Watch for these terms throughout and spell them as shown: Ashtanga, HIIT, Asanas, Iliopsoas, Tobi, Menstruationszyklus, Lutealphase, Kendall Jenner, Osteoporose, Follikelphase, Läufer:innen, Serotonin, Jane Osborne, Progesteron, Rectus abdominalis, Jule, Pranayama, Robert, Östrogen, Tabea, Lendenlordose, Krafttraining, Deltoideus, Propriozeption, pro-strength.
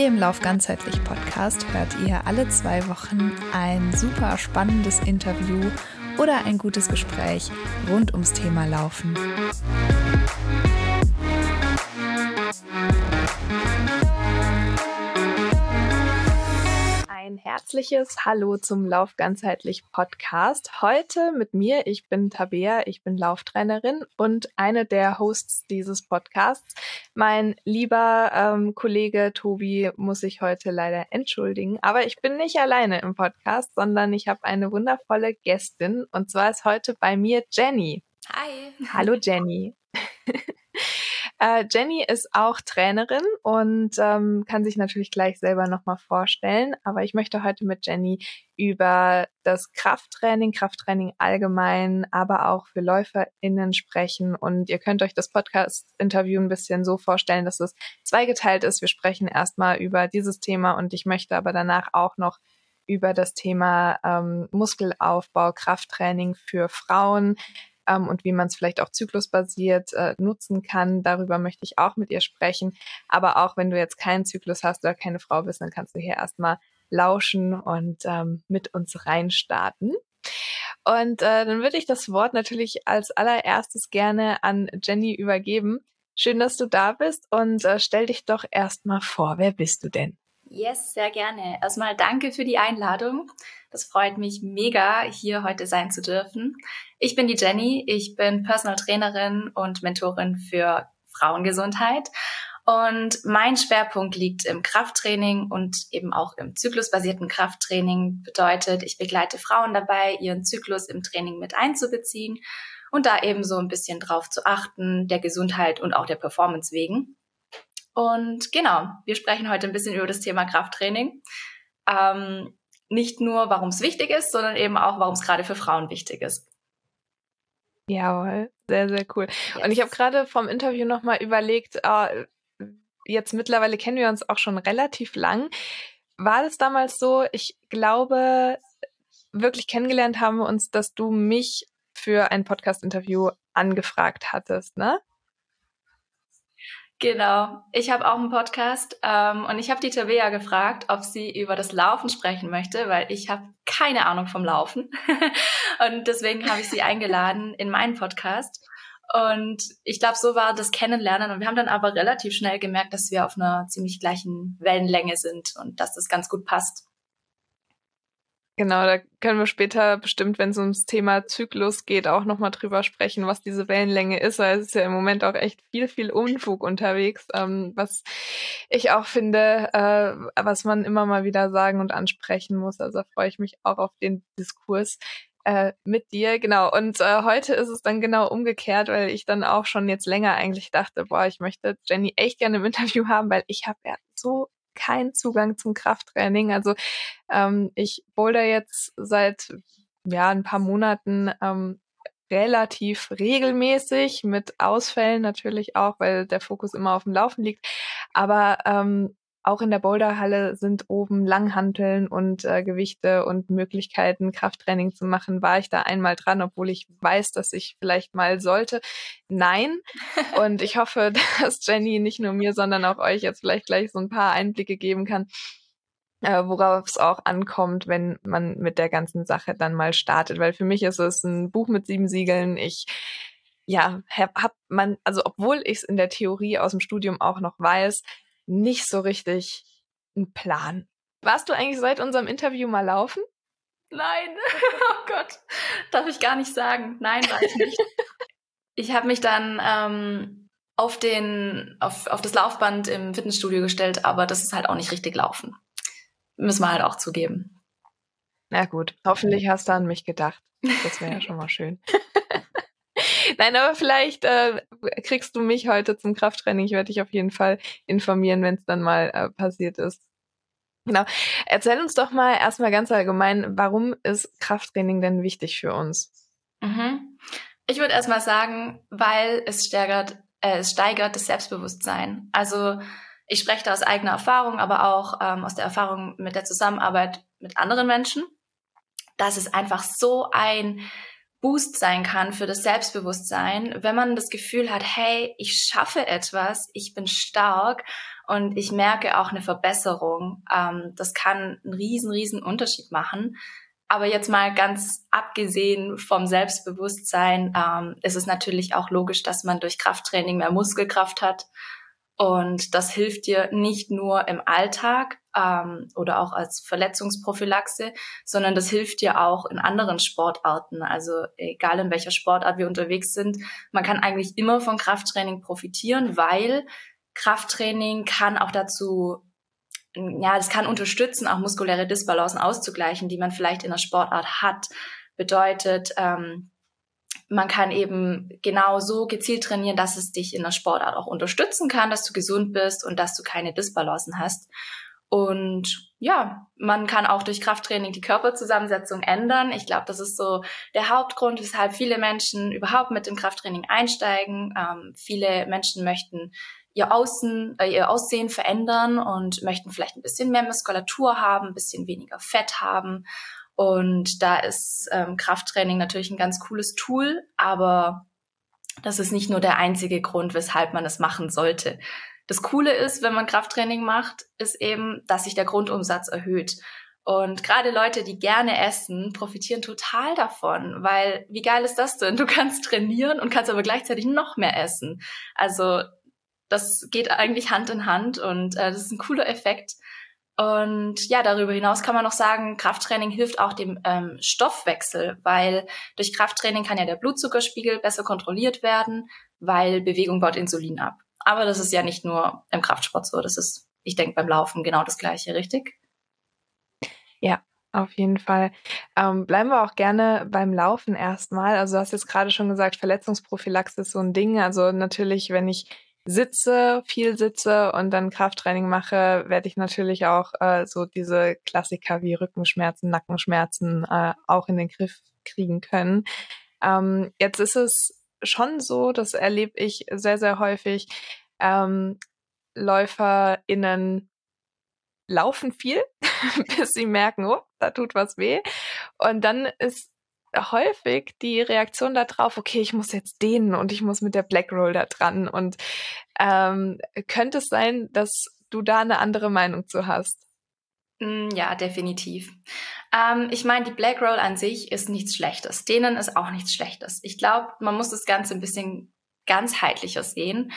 Hier im Lauf ganzheitlich Podcast hört ihr alle 2 Wochen ein super spannendes Interview oder ein gutes Gespräch rund ums Thema Laufen. Ein herzliches Hallo zum Lauf ganzheitlich Podcast. Heute mit mir, ich bin Tabea, ich bin Lauftrainerin und eine der Hosts dieses Podcasts. Mein lieber Kollege Tobi muss sich heute leider entschuldigen, aber ich bin nicht alleine im Podcast, sondern ich habe eine wundervolle Gästin und zwar ist heute bei mir Jenny. Hi. Hallo Jenny. Jenny ist auch Trainerin und kann sich natürlich gleich selber nochmal vorstellen, aber ich möchte heute mit Jenny über das Krafttraining allgemein, aber auch für LäuferInnen sprechen und ihr könnt euch das Podcast-Interview ein bisschen so vorstellen, dass es zweigeteilt ist. Wir sprechen erstmal über dieses Thema und ich möchte aber danach auch noch über das Thema Muskelaufbau, Krafttraining für Frauen und wie man es vielleicht auch zyklusbasiert nutzen kann. Darüber möchte ich auch mit ihr sprechen. Aber auch wenn du jetzt keinen Zyklus hast oder keine Frau bist, dann kannst du hier erstmal lauschen und mit uns reinstarten. Und dann würde ich das Wort natürlich als allererstes gerne an Jenny übergeben. Schön, dass du da bist und stell dich doch erstmal vor. Wer bist du denn? Yes, sehr gerne. Erstmal danke für die Einladung. Das freut mich mega, hier heute sein zu dürfen. Ich bin die Jenny, ich bin Personal Trainerin und Mentorin für Frauengesundheit und mein Schwerpunkt liegt im Krafttraining und eben auch im zyklusbasierten Krafttraining. Bedeutet, ich begleite Frauen dabei, ihren Zyklus im Training mit einzubeziehen und da eben so ein bisschen drauf zu achten, der Gesundheit und auch der Performance wegen. Und genau, wir sprechen heute ein bisschen über das Thema Krafttraining. Nicht nur, warum es wichtig ist, sondern eben auch, warum es gerade für Frauen wichtig ist. Jawohl, sehr, sehr cool. Yes. Und ich habe gerade vom Interview nochmal überlegt, jetzt mittlerweile kennen wir uns auch schon relativ lang. War das damals so, ich glaube, wirklich kennengelernt haben wir uns, dass du mich für ein Podcast-Interview angefragt hattest, ne? Genau, ich habe auch einen Podcast und ich habe die Tabea gefragt, ob sie über das Laufen sprechen möchte, weil ich habe keine Ahnung vom Laufen und deswegen habe ich sie eingeladen in meinen Podcast und ich glaube, so war das Kennenlernen und wir haben dann aber relativ schnell gemerkt, dass wir auf einer ziemlich gleichen Wellenlänge sind und dass das ganz gut passt. Genau, da können wir später bestimmt, wenn es ums Thema Zyklus geht, auch nochmal drüber sprechen, was diese Wellenlänge ist, weil es ist ja im Moment auch echt viel, viel Unfug unterwegs, was ich auch finde, was man immer mal wieder sagen und ansprechen muss. Also da freue ich mich auch auf den Diskurs mit dir. Genau, und heute ist es dann genau umgekehrt, weil ich dann auch schon jetzt länger eigentlich dachte, boah, ich möchte Jenny echt gerne im Interview haben, weil ich habe ja so keinen Zugang zum Krafttraining. Also ich boulder jetzt seit ein paar Monaten relativ regelmäßig mit Ausfällen natürlich auch, weil der Fokus immer auf dem Laufen liegt. Aber auch in der Boulderhalle sind oben Langhanteln und Gewichte und Möglichkeiten, Krafttraining zu machen. War ich da einmal dran, obwohl ich weiß, dass ich vielleicht mal sollte? Nein. Und ich hoffe, dass Jenny nicht nur mir, sondern auch euch jetzt vielleicht gleich so ein paar Einblicke geben kann, worauf es auch ankommt, wenn man mit der ganzen Sache dann mal startet. Weil für mich ist es ein Buch mit 7 Siegeln. Obwohl ich es in der Theorie aus dem Studium auch noch weiß, nicht so richtig ein Plan. Warst du eigentlich seit unserem Interview mal laufen? Nein, oh Gott, darf ich gar nicht sagen. Nein, war ich nicht. Ich habe mich dann auf das Laufband im Fitnessstudio gestellt, aber das ist halt auch nicht richtig laufen. Müssen wir halt auch zugeben. Na gut, hoffentlich hast du an mich gedacht. Das wäre ja schon mal schön. Nein, aber vielleicht kriegst du mich heute zum Krafttraining. Ich werde dich auf jeden Fall informieren, wenn es dann mal passiert ist. Genau. Erzähl uns doch mal erstmal ganz allgemein, warum ist Krafttraining denn wichtig für uns? Mhm. Ich würde erstmal sagen, weil es steigert das Selbstbewusstsein. Also ich spreche da aus eigener Erfahrung, aber auch aus der Erfahrung mit der Zusammenarbeit mit anderen Menschen, dass es einfach so ein Boost sein kann für das Selbstbewusstsein, wenn man das Gefühl hat, hey, ich schaffe etwas, ich bin stark Und ich merke auch eine Verbesserung. Das kann einen riesen Unterschied machen. Aber jetzt mal ganz abgesehen vom Selbstbewusstsein, ist es natürlich auch logisch, dass man durch Krafttraining mehr Muskelkraft hat. Und das hilft dir nicht nur im Alltag oder auch als Verletzungsprophylaxe, sondern das hilft dir auch in anderen Sportarten. Also egal in welcher Sportart wir unterwegs sind, man kann eigentlich immer von Krafttraining profitieren, weil Krafttraining kann auch dazu, ja, es kann unterstützen, auch muskuläre Disbalancen auszugleichen, die man vielleicht in der Sportart hat. Bedeutet, man kann eben genau so gezielt trainieren, dass es dich in der Sportart auch unterstützen kann, dass du gesund bist und dass du keine Disbalancen hast. Und ja, man kann auch durch Krafttraining die Körperzusammensetzung ändern. Ich glaube, das ist so der Hauptgrund, weshalb viele Menschen überhaupt mit dem Krafttraining einsteigen. Viele Menschen möchten ihr Aussehen verändern und möchten vielleicht ein bisschen mehr Muskulatur haben, ein bisschen weniger Fett haben. Und da ist Krafttraining natürlich ein ganz cooles Tool, aber das ist nicht nur der einzige Grund, weshalb man es machen sollte. Das Coole ist, wenn man Krafttraining macht, ist eben, dass sich der Grundumsatz erhöht. Und gerade Leute, die gerne essen, profitieren total davon, weil wie geil ist das denn? Du kannst trainieren und kannst aber gleichzeitig noch mehr essen. Also das geht eigentlich Hand in Hand und das ist ein cooler Effekt. Und ja, darüber hinaus kann man noch sagen, Krafttraining hilft auch dem Stoffwechsel, weil durch Krafttraining kann ja der Blutzuckerspiegel besser kontrolliert werden, weil Bewegung baut Insulin ab. Aber das ist ja nicht nur im Kraftsport so, das ist, ich denke, beim Laufen genau das Gleiche, richtig? Ja, auf jeden Fall. Bleiben wir auch gerne beim Laufen erstmal. Also du hast jetzt gerade schon gesagt, Verletzungsprophylaxe ist so ein Ding. Also natürlich, wenn ich viel sitze und dann Krafttraining mache, werde ich natürlich auch so diese Klassiker wie Rückenschmerzen, Nackenschmerzen auch in den Griff kriegen können. Jetzt ist es schon so, das erlebe ich sehr, sehr häufig, LäuferInnen laufen viel, bis sie merken, oh, da tut was weh. Und dann ist häufig die Reaktion darauf, okay, ich muss jetzt dehnen und ich muss mit der Black Roll da dran. Und könnte es sein, dass du da eine andere Meinung zu hast? Ja, definitiv. Ich meine, die Black Roll an sich ist nichts Schlechtes. Dehnen ist auch nichts Schlechtes. Ich glaube, man muss das Ganze ein bisschen ganzheitlicher sehen.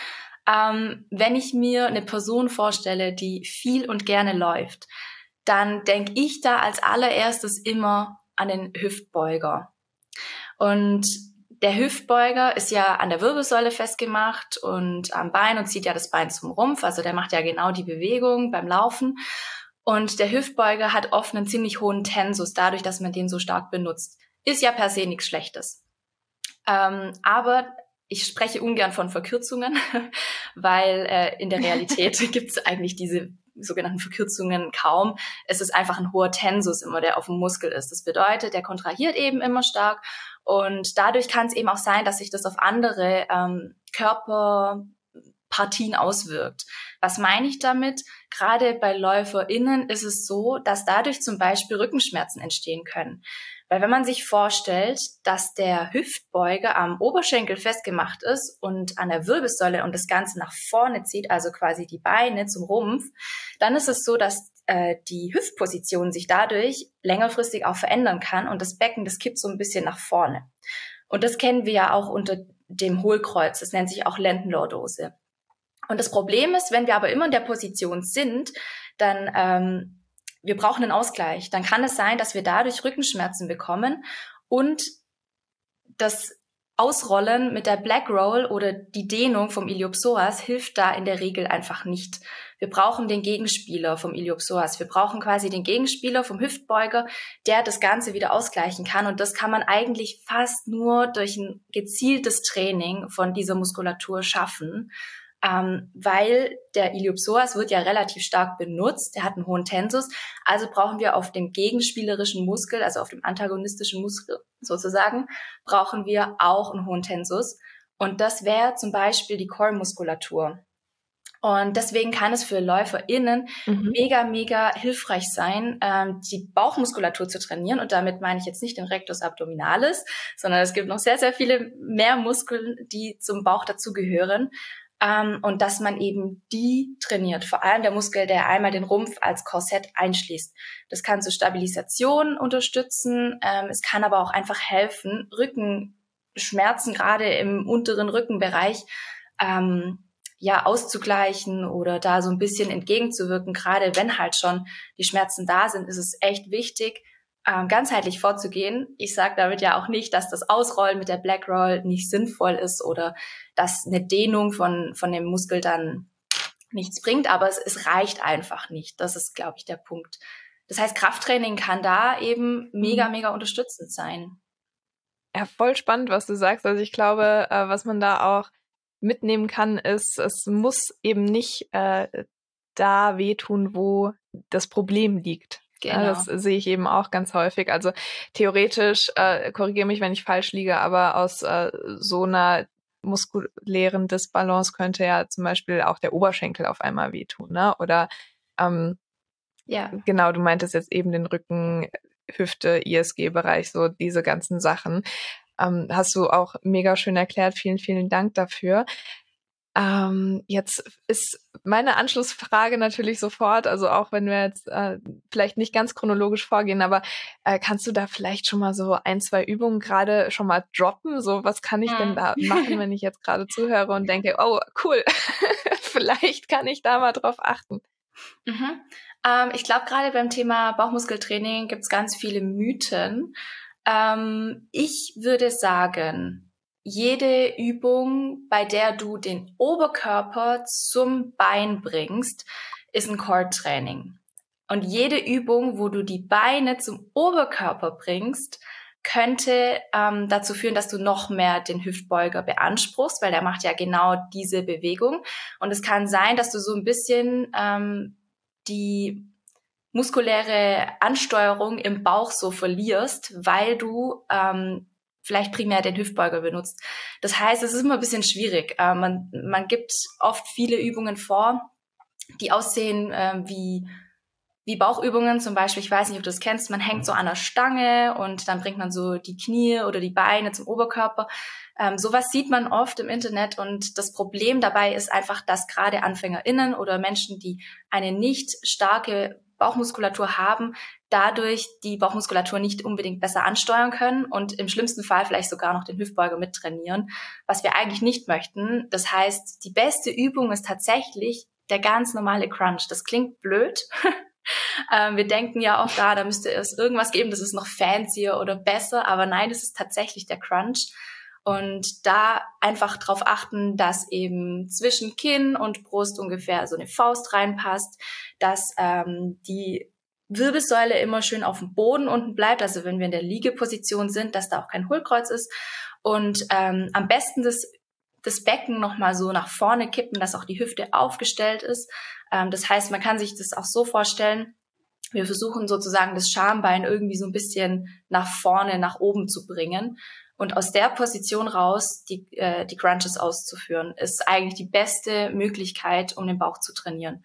Wenn ich mir eine Person vorstelle, die viel und gerne läuft, dann denke ich da als allererstes immer an den Hüftbeuger. Und der Hüftbeuger ist ja an der Wirbelsäule festgemacht und am Bein und zieht ja das Bein zum Rumpf. Also der macht ja genau die Bewegung beim Laufen. Und der Hüftbeuger hat oft einen ziemlich hohen Tensus, dadurch, dass man den so stark benutzt. Ist ja per se nichts Schlechtes. Aber ich spreche ungern von Verkürzungen, weil in der Realität gibt es eigentlich diese sogenannten Verkürzungen kaum. Es ist einfach ein hoher Tensus immer, der auf dem Muskel ist. Das bedeutet, der kontrahiert eben immer stark und dadurch kann es eben auch sein, dass sich das auf andere Körperpartien auswirkt. Was meine ich damit? Gerade bei LäuferInnen ist es so, dass dadurch zum Beispiel Rückenschmerzen entstehen können. Weil wenn man sich vorstellt, dass der Hüftbeuger am Oberschenkel festgemacht ist und an der Wirbelsäule und das Ganze nach vorne zieht, also quasi die Beine zum Rumpf, dann ist es so, dass die Hüftposition sich dadurch längerfristig auch verändern kann und das Becken, das kippt so ein bisschen nach vorne. Und das kennen wir ja auch unter dem Hohlkreuz, das nennt sich auch Lendenlordose. Und das Problem ist, wenn wir aber immer in der Position sind, dann wir brauchen einen Ausgleich. Dann kann es sein, dass wir dadurch Rückenschmerzen bekommen und das Ausrollen mit der Black Roll oder die Dehnung vom Iliopsoas hilft da in der Regel einfach nicht. Wir brauchen den Gegenspieler vom Iliopsoas. Wir brauchen quasi den Gegenspieler vom Hüftbeuger, der das Ganze wieder ausgleichen kann. Und das kann man eigentlich fast nur durch ein gezieltes Training von dieser Muskulatur schaffen. Weil der Iliopsoas wird ja relativ stark benutzt, der hat einen hohen Tensus, also brauchen wir auf dem gegenspielerischen Muskel, also auf dem antagonistischen Muskel sozusagen, brauchen wir auch einen hohen Tensus und das wäre zum Beispiel die Core-Muskulatur. Und deswegen kann es für LäuferInnen mega hilfreich sein, die Bauchmuskulatur zu trainieren. Und damit meine ich jetzt nicht den Rectus abdominalis, sondern es gibt noch sehr viele mehr Muskeln, die zum Bauch dazugehören. und dass man eben die trainiert, vor allem der Muskel, der einmal den Rumpf als Korsett einschließt. Das kann zur Stabilisation unterstützen, es kann aber auch einfach helfen, Rückenschmerzen gerade im unteren Rückenbereich auszugleichen oder da so ein bisschen entgegenzuwirken. Gerade wenn halt schon die Schmerzen da sind, ist es echt wichtig, ganzheitlich vorzugehen. Ich sage damit ja auch nicht, dass das Ausrollen mit der Black Roll nicht sinnvoll ist oder dass eine Dehnung von dem Muskel dann nichts bringt, aber es reicht einfach nicht. Das ist, glaube ich, der Punkt. Das heißt, Krafttraining kann da eben mega, mega unterstützend sein. Ja, voll spannend, was du sagst. Also ich glaube, was man da auch mitnehmen kann, ist, es muss eben nicht da wehtun, wo das Problem liegt. Genau. Das sehe ich eben auch ganz häufig. Also theoretisch, korrigiere mich, wenn ich falsch liege, aber aus so einer muskulären Disbalance könnte ja zum Beispiel auch der Oberschenkel auf einmal wehtun, ne? Oder Genau, du meintest jetzt eben den Rücken, Hüfte, ISG-Bereich, so diese ganzen Sachen. Hast du auch mega schön erklärt. Vielen, vielen Dank dafür. Jetzt ist meine Anschlussfrage natürlich sofort, also auch wenn wir jetzt vielleicht nicht ganz chronologisch vorgehen, aber kannst du da vielleicht schon mal so 1, 2 Übungen gerade schon mal droppen? So, was kann ich denn da machen, wenn ich jetzt gerade zuhöre und denke, oh, cool, vielleicht kann ich da mal drauf achten. Mhm. Ich glaube, gerade beim Thema Bauchmuskeltraining gibt es ganz viele Mythen. Ich würde sagen, jede Übung, bei der du den Oberkörper zum Bein bringst, ist ein Core-Training. Und jede Übung, wo du die Beine zum Oberkörper bringst, könnte dazu führen, dass du noch mehr den Hüftbeuger beanspruchst, weil der macht ja genau diese Bewegung. Und es kann sein, dass du so ein bisschen die muskuläre Ansteuerung im Bauch so verlierst, weil du vielleicht primär den Hüftbeuger benutzt. Das heißt, es ist immer ein bisschen schwierig. Man gibt oft viele Übungen vor, die aussehen wie Bauchübungen. Zum Beispiel, ich weiß nicht, ob du das kennst, man hängt so an einer Stange und dann bringt man so die Knie oder die Beine zum Oberkörper. Sowas sieht man oft im Internet und das Problem dabei ist einfach, dass gerade AnfängerInnen oder Menschen, die eine nicht starke Bauchmuskulatur haben, dadurch die Bauchmuskulatur nicht unbedingt besser ansteuern können und im schlimmsten Fall vielleicht sogar noch den Hüftbeuger mittrainieren, was wir eigentlich nicht möchten. Das heißt, die beste Übung ist tatsächlich der ganz normale Crunch. Das klingt blöd. Wir denken ja oft, da müsste es irgendwas geben, das ist noch fancier oder besser, aber nein, das ist tatsächlich der Crunch. Und da einfach drauf achten, dass eben zwischen Kinn und Brust ungefähr so eine Faust reinpasst, dass die Wirbelsäule immer schön auf dem Boden unten bleibt, also wenn wir in der Liegeposition sind, dass da auch kein Hohlkreuz ist. Und am besten das Becken nochmal so nach vorne kippen, dass auch die Hüfte aufgestellt ist. Das heißt, man kann sich das auch so vorstellen, wir versuchen sozusagen das Schambein irgendwie so ein bisschen nach vorne, nach oben zu bringen. Und aus der Position raus die Crunches auszuführen, ist eigentlich die beste Möglichkeit, um den Bauch zu trainieren.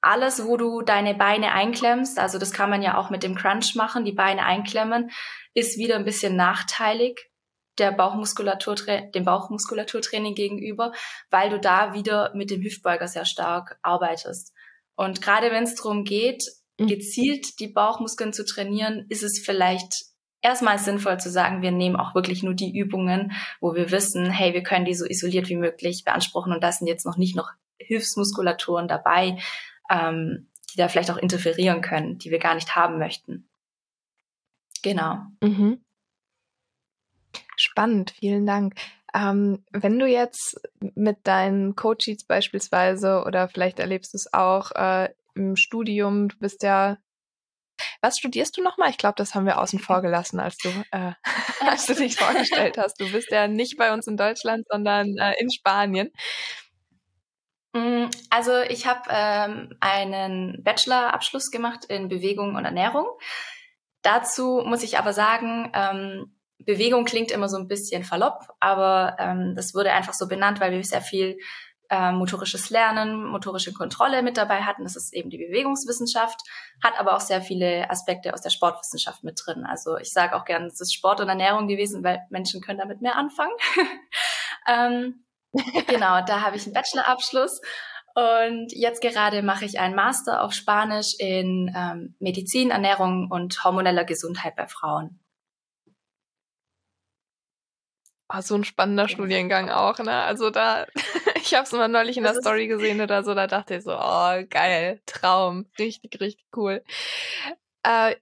Alles, wo du deine Beine einklemmst, also das kann man ja auch mit dem Crunch machen, die Beine einklemmen, ist wieder ein bisschen nachteilig dem Bauchmuskulaturtraining gegenüber, weil du da wieder mit dem Hüftbeuger sehr stark arbeitest. Und gerade wenn es darum geht, gezielt die Bauchmuskeln zu trainieren, ist es vielleicht erstmal sinnvoll zu sagen, wir nehmen auch wirklich nur die Übungen, wo wir wissen, hey, wir können die so isoliert wie möglich beanspruchen und da sind jetzt noch Hilfsmuskulaturen dabei, die da vielleicht auch interferieren können, die wir gar nicht haben möchten. Genau. Mhm. Spannend, vielen Dank. Wenn du jetzt mit deinen Coaches beispielsweise oder vielleicht erlebst du es auch im Studium, du bist ja, was studierst du nochmal? Ich glaube, das haben wir außen vor gelassen, als du dich vorgestellt hast. Du bist ja nicht bei uns in Deutschland, sondern in Spanien. Also ich habe einen Bachelorabschluss gemacht in Bewegung und Ernährung. Dazu muss ich aber sagen, Bewegung klingt immer so ein bisschen falopp, aber das wurde einfach so benannt, weil wir sehr viel motorisches Lernen, motorische Kontrolle mit dabei hatten. Das ist eben die Bewegungswissenschaft, hat aber auch sehr viele Aspekte aus der Sportwissenschaft mit drin. Also ich sage auch gerne, es ist Sport und Ernährung gewesen, weil Menschen können damit mehr anfangen. Genau, da habe ich einen Bachelorabschluss und jetzt gerade mache ich einen Master auf Spanisch in Medizin, Ernährung und hormoneller Gesundheit bei Frauen. Oh, so ein spannender Studiengang auch, ne? Also da, ich habe es mal neulich in der Story gesehen oder so, da dachte ich so, oh geil, Traum, richtig, richtig cool.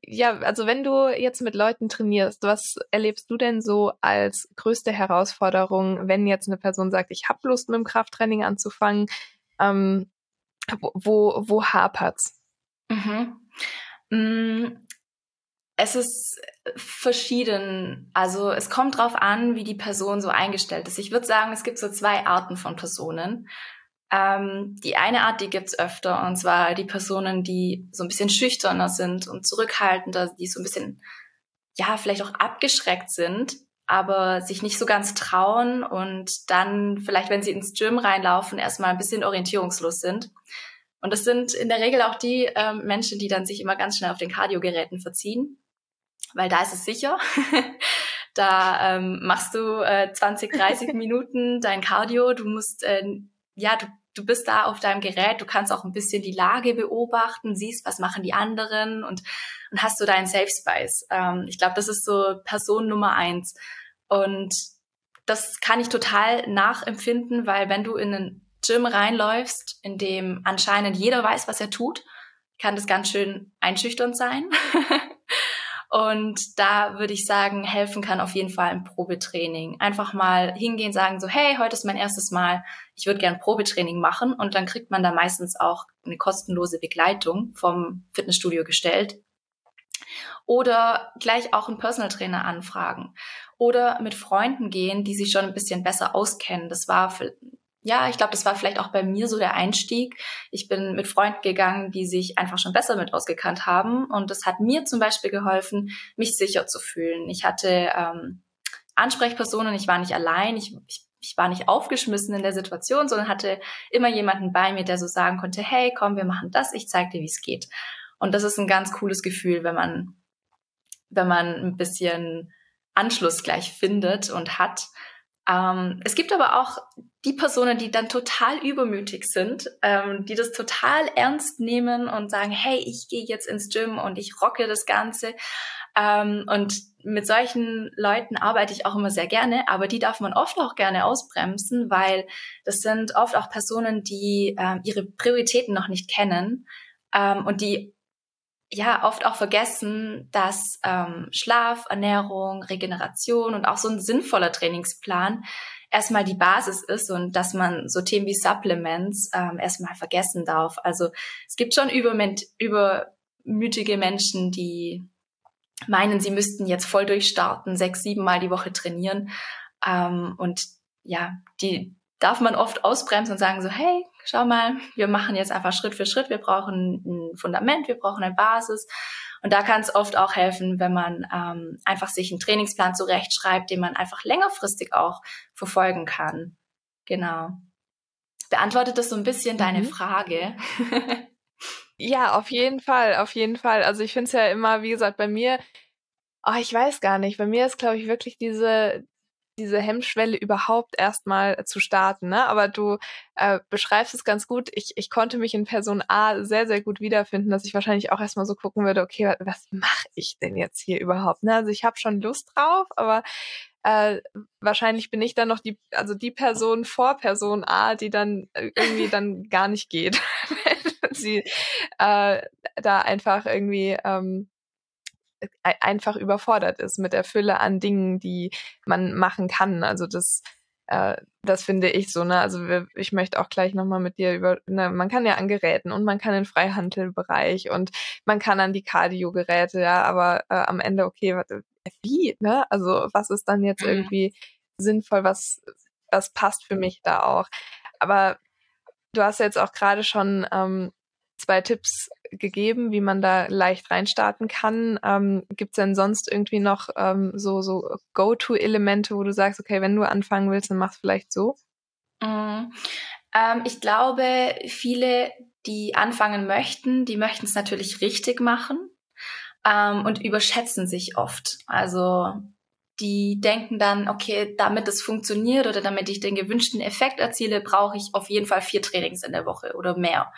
Ja, also wenn du jetzt mit Leuten trainierst, was erlebst du denn so als größte Herausforderung, wenn jetzt eine Person sagt, ich habe Lust mit dem Krafttraining anzufangen, wo hapert's? Es ist verschieden. Also es kommt drauf an, wie die Person so eingestellt ist. Ich würde sagen, es gibt so zwei Arten von Personen. Die eine Art, die gibt's öfter, und zwar die Personen, die so ein bisschen schüchterner sind und zurückhaltender, die so ein bisschen, ja, vielleicht auch abgeschreckt sind, aber sich nicht so ganz trauen und dann vielleicht, wenn sie ins Gym reinlaufen, erstmal ein bisschen orientierungslos sind. Und das sind in der Regel auch die Menschen, die dann sich immer ganz schnell auf den Cardio-Geräten verziehen, weil da ist es sicher. Da machst du 20, 30 Minuten dein Cardio, du musst... Du bist da auf deinem Gerät, du kannst auch ein bisschen die Lage beobachten, siehst, was machen die anderen und hast so deinen Safe Space. Ich glaube, das ist so Person Nummer 1. Und das kann ich total nachempfinden, weil wenn du in ein Gym reinläufst, in dem anscheinend jeder weiß, was er tut, kann das ganz schön einschüchternd sein. Und da würde ich sagen, helfen kann auf jeden Fall ein Probetraining. Einfach mal hingehen, sagen so, hey, heute ist mein erstes Mal, ich würde gerne Probetraining machen. Und dann kriegt man da meistens auch eine kostenlose Begleitung vom Fitnessstudio gestellt. Oder gleich auch einen Personal Trainer anfragen. Oder mit Freunden gehen, die sich schon ein bisschen besser auskennen. Das war das war vielleicht auch bei mir so der Einstieg. Ich bin mit Freunden gegangen, die sich einfach schon besser mit ausgekannt haben. Und das hat mir zum Beispiel geholfen, mich sicher zu fühlen. Ich hatte Ansprechpersonen, ich war nicht allein, ich war nicht aufgeschmissen in der Situation, sondern hatte immer jemanden bei mir, der so sagen konnte, hey, komm, wir machen das, ich zeig dir, wie es geht. Und das ist ein ganz cooles Gefühl, wenn man ein bisschen Anschluss gleich findet und hat. Es gibt aber auch die Personen, die dann total übermütig sind, die das total ernst nehmen und sagen, hey, ich gehe jetzt ins Gym und ich rocke das Ganze. Und mit solchen Leuten arbeite ich auch immer sehr gerne, aber die darf man oft auch gerne ausbremsen, weil das sind oft auch Personen, die ihre Prioritäten noch nicht kennen und die ja oft auch vergessen, dass Schlaf, Ernährung, Regeneration und auch so ein sinnvoller Trainingsplan erstmal die Basis ist und dass man so Themen wie Supplements erstmal vergessen darf. Also es gibt schon übermütige Menschen, die meinen, sie müssten jetzt voll durchstarten, 6-7 Mal die Woche trainieren. Und ja, die darf man oft ausbremsen und sagen so, hey, schau mal, wir machen jetzt einfach Schritt für Schritt, wir brauchen ein Fundament, wir brauchen eine Basis. Und da kann es oft auch helfen, wenn man einfach sich einen Trainingsplan zurechtschreibt, den man einfach längerfristig auch verfolgen kann. Genau. Beantwortet das so ein bisschen deine Frage? Ja, auf jeden Fall, auf jeden Fall. Also ich finde es ja immer, wie gesagt, bei mir, ich weiß gar nicht, bei mir ist, glaube ich, wirklich diese Hemmschwelle überhaupt erstmal zu starten, ne? Aber du beschreibst es ganz gut. Ich konnte mich in Person A sehr, sehr gut wiederfinden, dass ich wahrscheinlich auch erstmal so gucken würde, okay, was mache ich denn jetzt hier überhaupt? Ne? Also ich habe schon Lust drauf, aber wahrscheinlich bin ich dann noch die Person vor Person A, die dann irgendwie dann gar nicht geht, wenn sie da einfach irgendwie... einfach überfordert ist mit der Fülle an Dingen, die man machen kann. Also das finde ich so, ne? Also ich möchte auch gleich nochmal mit dir man kann ja an Geräten und man kann in den Freihandelbereich und man kann an die Cardio-Geräte, ja, aber am Ende, okay, wie, ne? Also was ist dann jetzt irgendwie sinnvoll, was passt für mich da auch? Aber du hast jetzt auch gerade schon 2 Tipps gegeben, wie man da leicht reinstarten kann. Gibt's denn sonst irgendwie noch so Go-To-Elemente, wo du sagst, okay, wenn du anfangen willst, dann mach's vielleicht so? Ich glaube, viele, die anfangen möchten, die möchten es natürlich richtig machen und überschätzen sich oft. Also die denken dann, okay, damit es funktioniert oder damit ich den gewünschten Effekt erziele, brauche ich auf jeden Fall 4 Trainings in der Woche oder mehr.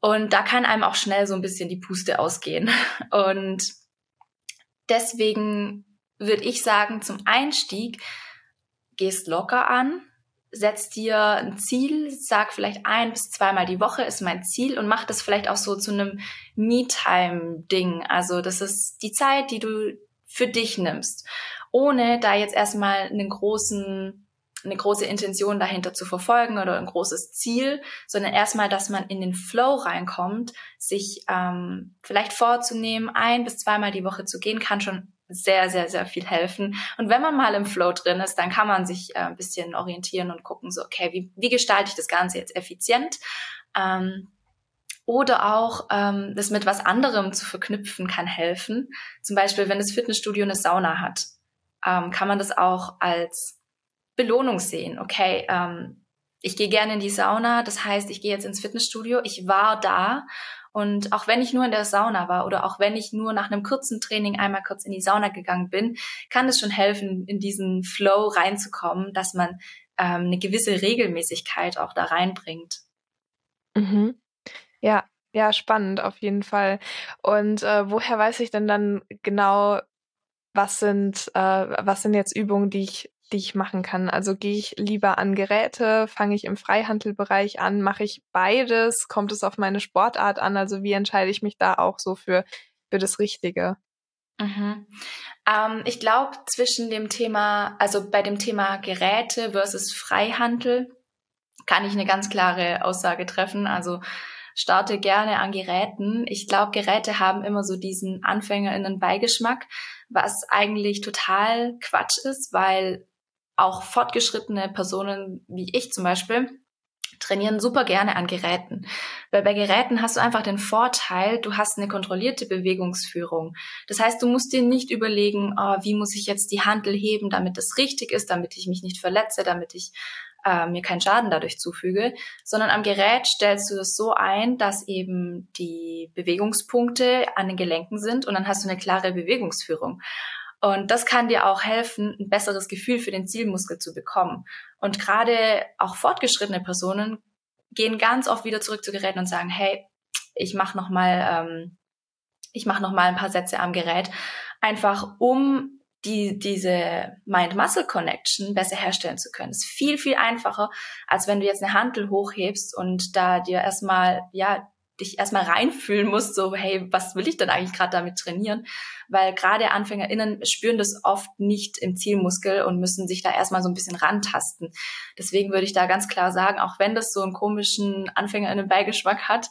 Und da kann einem auch schnell so ein bisschen die Puste ausgehen. Und deswegen würde ich sagen, zum Einstieg, gehst locker an, setz dir ein Ziel, sag vielleicht 1 bis 2 Mal die Woche ist mein Ziel und mach das vielleicht auch so zu einem Me-Time-Ding. Also das ist die Zeit, die du für dich nimmst, ohne da jetzt erstmal eine große Intention dahinter zu verfolgen oder ein großes Ziel, sondern erstmal, dass man in den Flow reinkommt, sich vielleicht vorzunehmen, 1 bis 2 Mal die Woche zu gehen, kann schon sehr, sehr, sehr viel helfen. Und wenn man mal im Flow drin ist, dann kann man sich ein bisschen orientieren und gucken, so okay, wie gestalte ich das Ganze jetzt effizient? Oder auch das mit was anderem zu verknüpfen kann helfen. Zum Beispiel, wenn das Fitnessstudio eine Sauna hat, kann man das auch als Belohnung sehen. Okay, ich gehe gerne in die Sauna, das heißt, ich gehe jetzt ins Fitnessstudio, ich war da. Und auch wenn ich nur in der Sauna war oder auch wenn ich nur nach einem kurzen Training einmal kurz in die Sauna gegangen bin, kann es schon helfen, in diesen Flow reinzukommen, dass man eine gewisse Regelmäßigkeit auch da reinbringt. Mhm. Ja, spannend auf jeden Fall. Und woher weiß ich denn dann genau, was sind jetzt Übungen, die ich machen kann? Also gehe ich lieber an Geräte, fange ich im Freihandelbereich an, mache ich beides, kommt es auf meine Sportart an? Also wie entscheide ich mich da auch so für das Richtige? Mhm. Ich glaube, bei dem Thema Geräte versus Freihandel kann ich eine ganz klare Aussage treffen. Also starte gerne an Geräten. Ich glaube, Geräte haben immer so diesen AnfängerInnen-Beigeschmack, was eigentlich total Quatsch ist, weil auch fortgeschrittene Personen wie ich zum Beispiel trainieren super gerne an Geräten. Weil bei Geräten hast du einfach den Vorteil, du hast eine kontrollierte Bewegungsführung. Das heißt, du musst dir nicht überlegen, wie muss ich jetzt die Hantel heben, damit das richtig ist, damit ich mich nicht verletze, damit ich mir keinen Schaden dadurch zufüge, sondern am Gerät stellst du das so ein, dass eben die Bewegungspunkte an den Gelenken sind und dann hast du eine klare Bewegungsführung. Und das kann dir auch helfen, ein besseres Gefühl für den Zielmuskel zu bekommen. Und gerade auch fortgeschrittene Personen gehen ganz oft wieder zurück zu Geräten und sagen, hey, ich mache nochmal ein paar Sätze am Gerät, einfach um diese Mind-Muscle-Connection besser herstellen zu können. Das ist viel, viel einfacher, als wenn du jetzt eine Hantel hochhebst und da dich erstmal reinfühlen musst, so, hey, was will ich denn eigentlich gerade damit trainieren? Weil gerade AnfängerInnen spüren das oft nicht im Zielmuskel und müssen sich da erstmal so ein bisschen rantasten. Deswegen würde ich da ganz klar sagen, auch wenn das so einen komischen AnfängerInnen-Beigeschmack hat,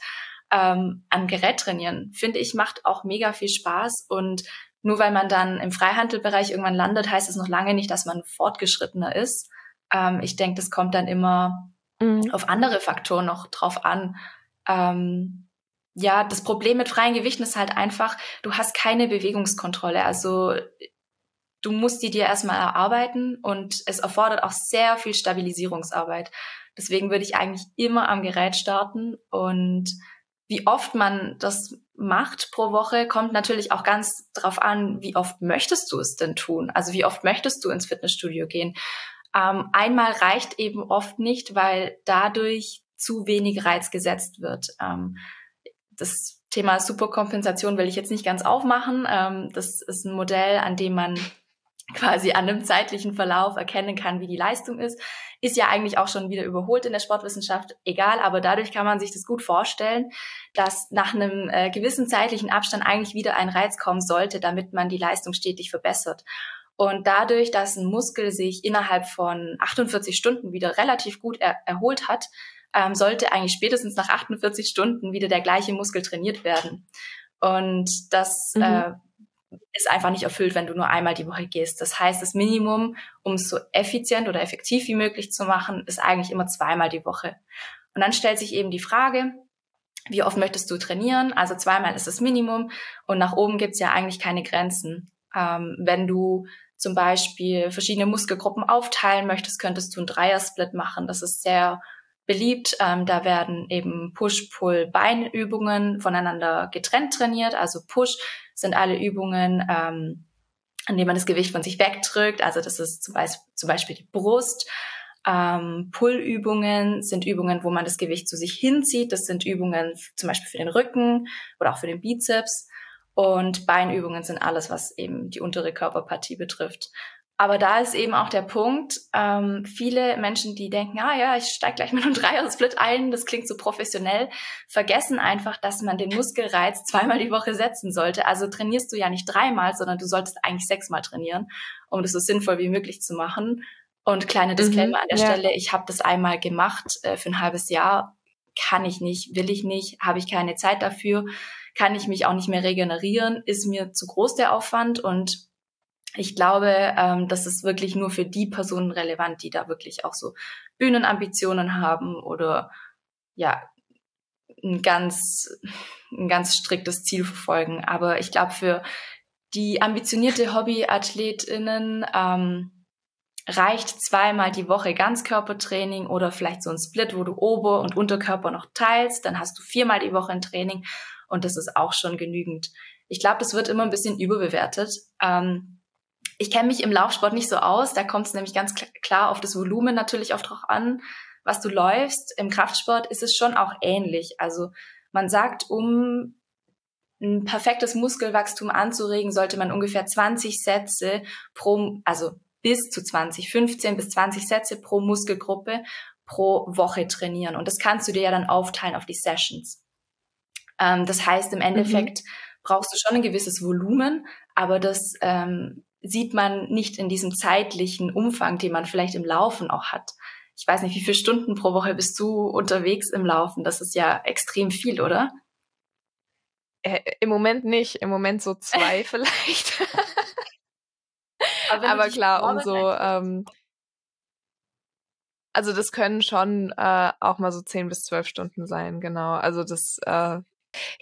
am Gerät trainieren, finde ich, macht auch mega viel Spaß. Und nur weil man dann im Freihandelbereich irgendwann landet, heißt es noch lange nicht, dass man fortgeschrittener ist. Ich denke, das kommt dann immer auf andere Faktoren noch drauf an. Das Problem mit freien Gewichten ist halt einfach, du hast keine Bewegungskontrolle. Also du musst die dir erstmal erarbeiten und es erfordert auch sehr viel Stabilisierungsarbeit. Deswegen würde ich eigentlich immer am Gerät starten und wie oft man das macht pro Woche, kommt natürlich auch ganz drauf an, wie oft möchtest du es denn tun? Also wie oft möchtest du ins Fitnessstudio gehen? Einmal reicht eben oft nicht, weil dadurch zu wenig Reiz gesetzt wird. Das Thema Superkompensation will ich jetzt nicht ganz aufmachen. Das ist ein Modell, an dem man quasi an einem zeitlichen Verlauf erkennen kann, wie die Leistung ist. Ist ja eigentlich auch schon wieder überholt in der Sportwissenschaft, egal, aber dadurch kann man sich das gut vorstellen, dass nach einem gewissen zeitlichen Abstand eigentlich wieder ein Reiz kommen sollte, damit man die Leistung stetig verbessert. Und dadurch, dass ein Muskel sich innerhalb von 48 Stunden wieder relativ gut erholt hat, sollte eigentlich spätestens nach 48 Stunden wieder der gleiche Muskel trainiert werden. Und das ist einfach nicht erfüllt, wenn du nur einmal die Woche gehst. Das heißt, das Minimum, um es so effizient oder effektiv wie möglich zu machen, ist eigentlich immer 2-mal die Woche. Und dann stellt sich eben die Frage, wie oft möchtest du trainieren? Also 2-mal ist das Minimum und nach oben gibt es ja eigentlich keine Grenzen. Wenn du zum Beispiel verschiedene Muskelgruppen aufteilen möchtest, könntest du einen 3er-Split machen. Das ist sehr beliebt. Da werden eben Push-Pull-Beinübungen voneinander getrennt trainiert. Also Push sind alle Übungen, indem man das Gewicht von sich wegdrückt. Also das ist zum Beispiel die Brust. Pull-Übungen sind Übungen, wo man das Gewicht zu sich hinzieht. Das sind Übungen zum Beispiel für den Rücken oder auch für den Bizeps. Und Beinübungen sind alles, was eben die untere Körperpartie betrifft. Aber da ist eben auch der Punkt, viele Menschen, die denken, ah ja, ich steige gleich mit einem Dreier-Split ein, das klingt so professionell, vergessen einfach, dass man den Muskelreiz zweimal die Woche setzen sollte. Also trainierst du ja nicht dreimal, sondern du solltest eigentlich 6-mal trainieren, um das so sinnvoll wie möglich zu machen. Und kleine Disclaimer an der Stelle, ich habe das einmal gemacht für ein halbes Jahr, kann ich nicht, will ich nicht, habe ich keine Zeit dafür, kann ich mich auch nicht mehr regenerieren, ist mir zu groß der Aufwand und ich glaube, das ist wirklich nur für die Personen relevant, die da wirklich auch so Bühnenambitionen haben oder ja ein ganz striktes Ziel verfolgen. Aber ich glaube, für die ambitionierte HobbyathletInnen reicht 2-mal die Woche Ganzkörpertraining oder vielleicht so ein Split, wo du Ober- und Unterkörper noch teilst. Dann hast du 4-mal die Woche ein Training und das ist auch schon genügend. Ich glaube, das wird immer ein bisschen überbewertet. Ich kenne mich im Laufsport nicht so aus, da kommt es nämlich ganz klar auf das Volumen natürlich oft drauf an, was du läufst. Im Kraftsport ist es schon auch ähnlich. Also man sagt, um ein perfektes Muskelwachstum anzuregen, sollte man ungefähr 20 Sätze bis zu 15 bis 20 Sätze pro Muskelgruppe pro Woche trainieren. Und das kannst du dir ja dann aufteilen auf die Sessions. Das heißt, im Endeffekt brauchst du schon ein gewisses Volumen, aber das sieht man nicht in diesem zeitlichen Umfang, den man vielleicht im Laufen auch hat. Ich weiß nicht, wie viele Stunden pro Woche bist du unterwegs im Laufen? Das ist ja extrem viel, oder? Im Moment nicht. Im Moment so 2 vielleicht. Aber klar, umso... also das können schon auch mal so 10 bis 12 Stunden sein, genau. Also das...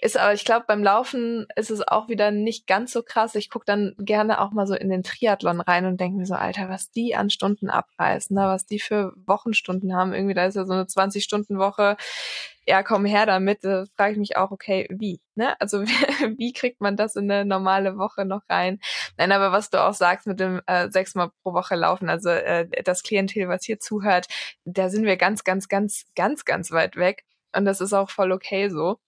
ist, aber ich glaube, beim Laufen ist es auch wieder nicht ganz so krass. Ich gucke dann gerne auch mal so in den Triathlon rein und denke mir so, Alter, was die an Stunden abreißen, ne? Was die für Wochenstunden haben. Irgendwie, da ist ja so eine 20-Stunden-Woche, ja, komm her damit. Da frage ich mich auch, okay, wie? Ne? Also wie kriegt man das in eine normale Woche noch rein? Nein, aber was du auch sagst mit dem 6-mal pro Woche laufen, also das Klientel, was hier zuhört, da sind wir ganz, ganz, ganz, ganz, ganz weit weg. Und das ist auch voll okay so.